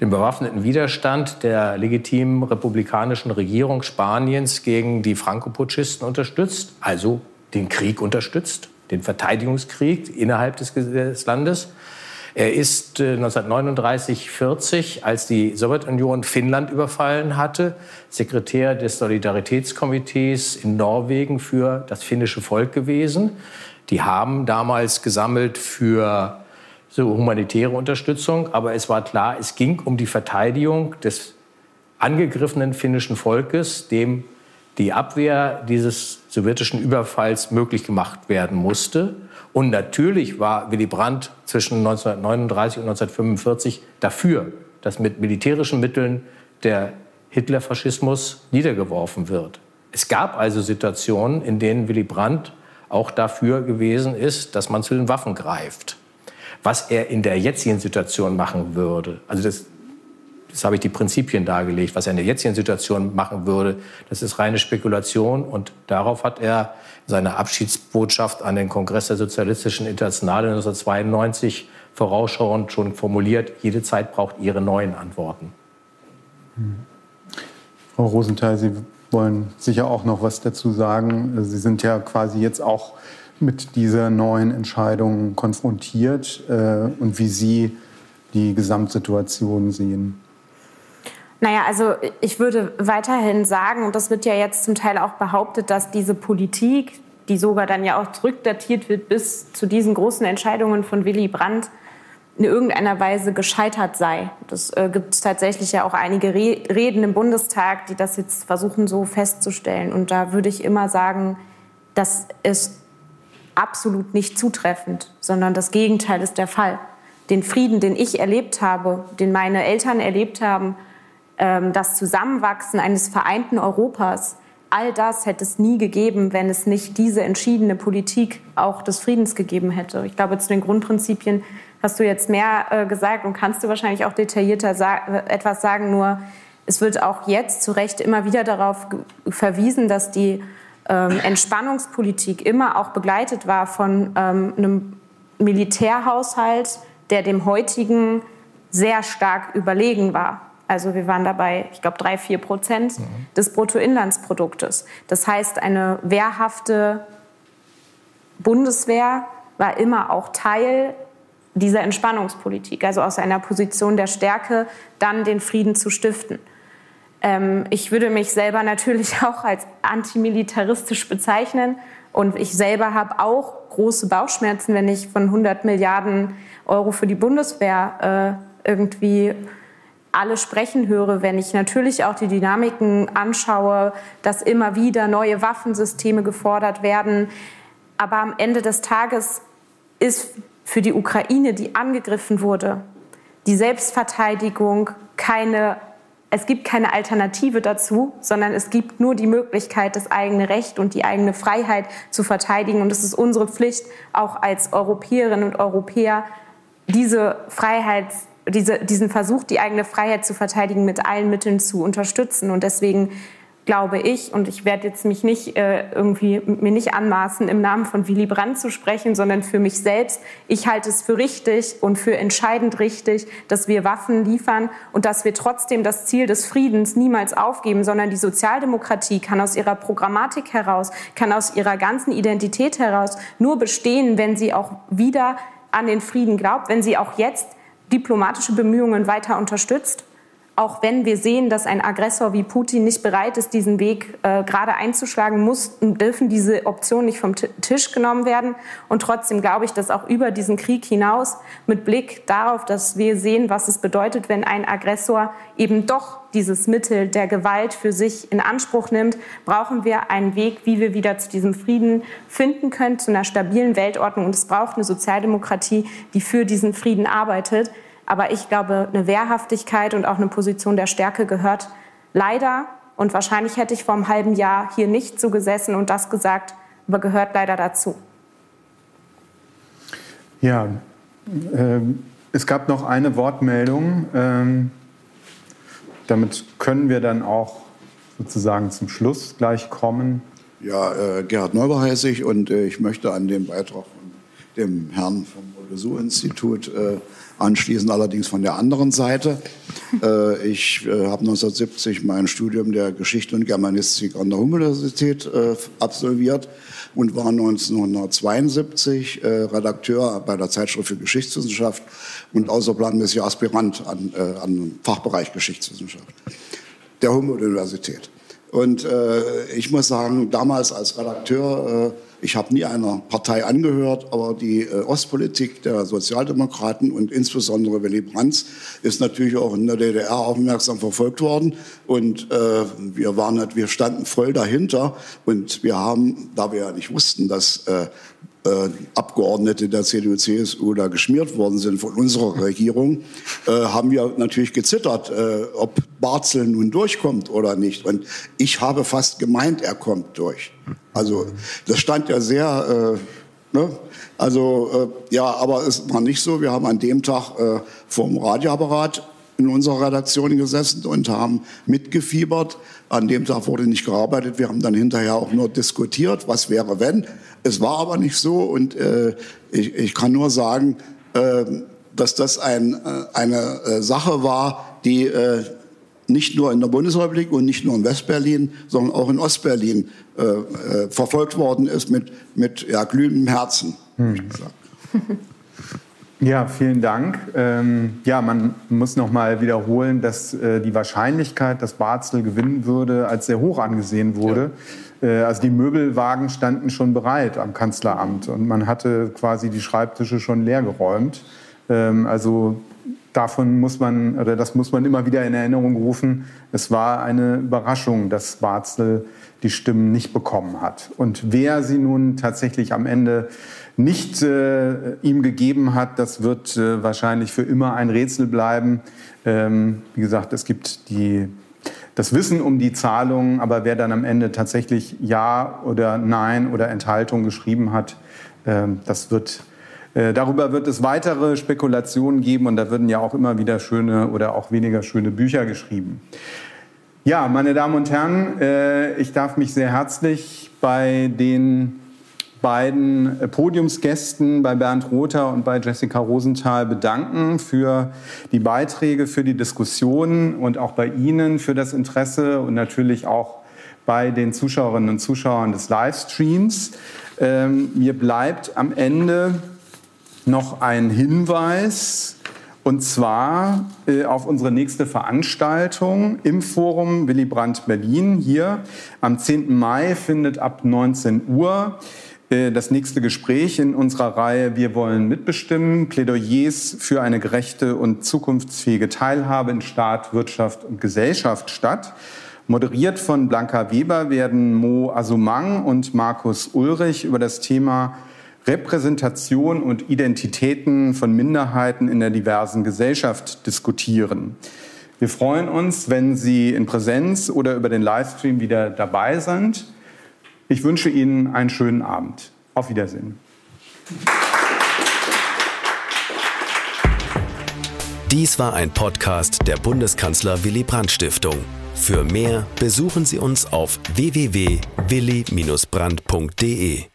den bewaffneten Widerstand der legitimen republikanischen Regierung Spaniens gegen die Franco-Putschisten unterstützt, also den Krieg unterstützt, den Verteidigungskrieg innerhalb des, des Landes. Er ist äh, neunzehnhundertneununddreißig vierzig, als die Sowjetunion Finnland überfallen hatte, Sekretär des Solidaritätskomitees in Norwegen für das finnische Volk gewesen. Die haben damals gesammelt für so humanitäre Unterstützung, aber es war klar, es ging um die Verteidigung des angegriffenen finnischen Volkes, dem die Abwehr dieses sowjetischen Überfalls möglich gemacht werden musste. Und natürlich war Willy Brandt zwischen neunzehnhundertneununddreißig und neunzehnhundertfünfundvierzig dafür, dass mit militärischen Mitteln der Hitlerfaschismus niedergeworfen wird. Es gab also Situationen, in denen Willy Brandt auch dafür gewesen ist, dass man zu den Waffen greift. Was er in der jetzigen Situation machen würde, also das Jetzt habe ich die Prinzipien dargelegt, was er in der jetzigen Situation machen würde. Das ist reine Spekulation, und darauf hat er seine Abschiedsbotschaft an den Kongress der Sozialistischen Internationale neunzehnhundertzweiundneunzig vorausschauend schon formuliert. Jede Zeit braucht ihre neuen Antworten. Hm. Frau Rosenthal, Sie wollen sicher auch noch was dazu sagen. Sie sind ja quasi jetzt auch mit dieser neuen Entscheidung konfrontiert äh, und wie Sie die Gesamtsituation sehen. Naja, also ich würde weiterhin sagen, und das wird ja jetzt zum Teil auch behauptet, dass diese Politik, die sogar dann ja auch zurückdatiert wird bis zu diesen großen Entscheidungen von Willy Brandt, in irgendeiner Weise gescheitert sei. Das äh, gibt es tatsächlich ja auch einige Re- Reden im Bundestag, die das jetzt versuchen so festzustellen. Und da würde ich immer sagen, das ist absolut nicht zutreffend, sondern das Gegenteil ist der Fall. Den Frieden, den ich erlebt habe, den meine Eltern erlebt haben, das Zusammenwachsen eines vereinten Europas, all das hätte es nie gegeben, wenn es nicht diese entschiedene Politik auch des Friedens gegeben hätte. Ich glaube, zu den Grundprinzipien hast du jetzt mehr äh, gesagt und kannst du wahrscheinlich auch detaillierter sa- etwas sagen. Nur es wird auch jetzt zu Recht immer wieder darauf ge- verwiesen, dass die ähm, Entspannungspolitik immer auch begleitet war von ähm, einem Militärhaushalt, der dem heutigen sehr stark überlegen war. Also wir waren dabei, ich glaube, drei, vier Prozent des Bruttoinlandsproduktes. Das heißt, eine wehrhafte Bundeswehr war immer auch Teil dieser Entspannungspolitik, also aus einer Position der Stärke, dann den Frieden zu stiften. Ähm, ich würde mich selber natürlich auch als antimilitaristisch bezeichnen, und ich selber habe auch große Bauchschmerzen, wenn ich von hundert Milliarden Euro für die Bundeswehr äh, irgendwie alle sprechen höre, wenn ich natürlich auch die Dynamiken anschaue, dass immer wieder neue Waffensysteme gefordert werden. aber am Ende des Tages ist für die Ukraine, die angegriffen wurde, die Selbstverteidigung keine, es gibt keine Alternative dazu, sondern es gibt nur die Möglichkeit, das eigene Recht und die eigene Freiheit zu verteidigen. Und es ist unsere Pflicht, auch als Europäerinnen und Europäer, diese Freiheit, diese, diesen Versuch, die eigene Freiheit zu verteidigen, mit allen Mitteln zu unterstützen. Und deswegen glaube ich, und ich werde jetzt mich nicht äh, irgendwie mir nicht anmaßen, im Namen von Willy Brandt zu sprechen, sondern für mich selbst. Ich halte es für richtig und für entscheidend richtig, dass wir Waffen liefern und dass wir trotzdem das Ziel des Friedens niemals aufgeben, sondern die Sozialdemokratie kann aus ihrer Programmatik heraus, kann aus ihrer ganzen Identität heraus nur bestehen, wenn sie auch wieder an den Frieden glaubt, wenn sie auch jetzt diplomatische Bemühungen weiter unterstützt. Auch wenn wir sehen, dass ein Aggressor wie Putin nicht bereit ist, diesen Weg äh, gerade einzuschlagen, muss, dürfen diese Optionen nicht vom Tisch genommen werden. Und trotzdem glaube ich, dass auch über diesen Krieg hinaus, mit Blick darauf, dass wir sehen, was es bedeutet, wenn ein Aggressor eben doch dieses Mittel der Gewalt für sich in Anspruch nimmt, brauchen wir einen Weg, wie wir wieder zu diesem Frieden finden können, zu einer stabilen Weltordnung. Und es braucht eine Sozialdemokratie, die für diesen Frieden arbeitet. Aber ich glaube, eine Wehrhaftigkeit und auch eine Position der Stärke gehört leider, und wahrscheinlich hätte ich vor einem halben Jahr hier nicht so gesessen und das gesagt, aber gehört leider dazu. Ja, äh, es gab noch eine Wortmeldung. Ähm, damit können wir dann auch sozusagen zum Schluss gleich kommen. Ja, äh, Gerhard Neuber heiße ich, und äh, ich möchte an dem Beitrag von dem Herrn vom Otto-Suhr-Institut äh, anschließend, allerdings von der anderen Seite. Äh, ich äh, habe neunzehnhundertsiebzig mein Studium der Geschichte und Germanistik an der Humboldt-Universität äh, absolviert und war neunzehnhundertzweiundsiebzig äh, Redakteur bei der Zeitschrift für Geschichtswissenschaft und außerplanmäßig Aspirant an, äh, an dem Fachbereich Geschichtswissenschaft der Humboldt-Universität. Und äh, ich muss sagen, damals als Redakteur, äh, ich habe nie einer Partei angehört, aber die äh, Ostpolitik der Sozialdemokraten und insbesondere Willy Brandt ist natürlich auch in der D D R aufmerksam verfolgt worden. Und äh, wir waren halt, wir standen voll dahinter. Und wir haben, da wir ja nicht wussten, dass äh, äh, Abgeordnete der C D U, C S U da geschmiert worden sind von unserer Regierung, äh, haben wir natürlich gezittert, äh, ob Barzel nun durchkommt oder nicht. Und ich habe fast gemeint, er kommt durch. Also das stand ja sehr, äh, ne? also äh, ja, aber es war nicht so. Wir haben an dem Tag äh, vorm Radioapparat in unserer Redaktion gesessen und haben mitgefiebert. An dem Tag wurde nicht gearbeitet. Wir haben dann hinterher auch nur diskutiert, was wäre, wenn. Es war aber nicht so, und äh, ich, ich kann nur sagen, äh, dass das ein, eine Sache war, die äh, nicht nur in der Bundesrepublik und nicht nur in Westberlin, sondern auch in Ostberlin äh, äh, verfolgt worden ist mit, mit ja, glühendem Herzen. Hm. Ja, vielen Dank. Ähm, ja, man muss noch mal wiederholen, dass äh, die Wahrscheinlichkeit, dass Barzel gewinnen würde, als sehr hoch angesehen wurde. Ja. Äh, also die Möbelwagen standen schon bereit am Kanzleramt und man hatte quasi die Schreibtische schon leergeräumt. Ähm, also Davon muss man, oder das muss man immer wieder in Erinnerung rufen, es war eine Überraschung, dass Barzel die Stimmen nicht bekommen hat. Und wer sie nun tatsächlich am Ende nicht äh, ihm gegeben hat, das wird äh, wahrscheinlich für immer ein Rätsel bleiben. Ähm, wie gesagt, es gibt die, das Wissen um die Zahlungen, aber wer dann am Ende tatsächlich Ja oder Nein oder Enthaltung geschrieben hat, äh, das wird... Darüber wird es weitere Spekulationen geben, und da würden ja auch immer wieder schöne oder auch weniger schöne Bücher geschrieben. Ja, meine Damen und Herren, ich darf mich sehr herzlich bei den beiden Podiumsgästen, bei Bernd Rother und bei Jessica Rosenthal, bedanken für die Beiträge, für die Diskussionen und auch bei Ihnen für das Interesse und natürlich auch bei den Zuschauerinnen und Zuschauern des Livestreams. Mir bleibt am Ende noch ein Hinweis, und zwar äh, auf unsere nächste Veranstaltung im Forum Willy Brandt Berlin. Hier am zehnten Mai findet ab neunzehn Uhr äh, das nächste Gespräch in unserer Reihe Wir wollen mitbestimmen, Plädoyers für eine gerechte und zukunftsfähige Teilhabe in Staat, Wirtschaft und Gesellschaft statt. Moderiert von Blanca Weber werden Mo Assoumang und Markus Ulrich über das Thema Repräsentation und Identitäten von Minderheiten in der diversen Gesellschaft diskutieren. Wir freuen uns, wenn Sie in Präsenz oder über den Livestream wieder dabei sind. Ich wünsche Ihnen einen schönen Abend. Auf Wiedersehen. Dies war ein Podcast der Bundeskanzler Willy Brandt Stiftung. Für mehr besuchen Sie uns auf w w w punkt willy bindestrich brandt punkt de.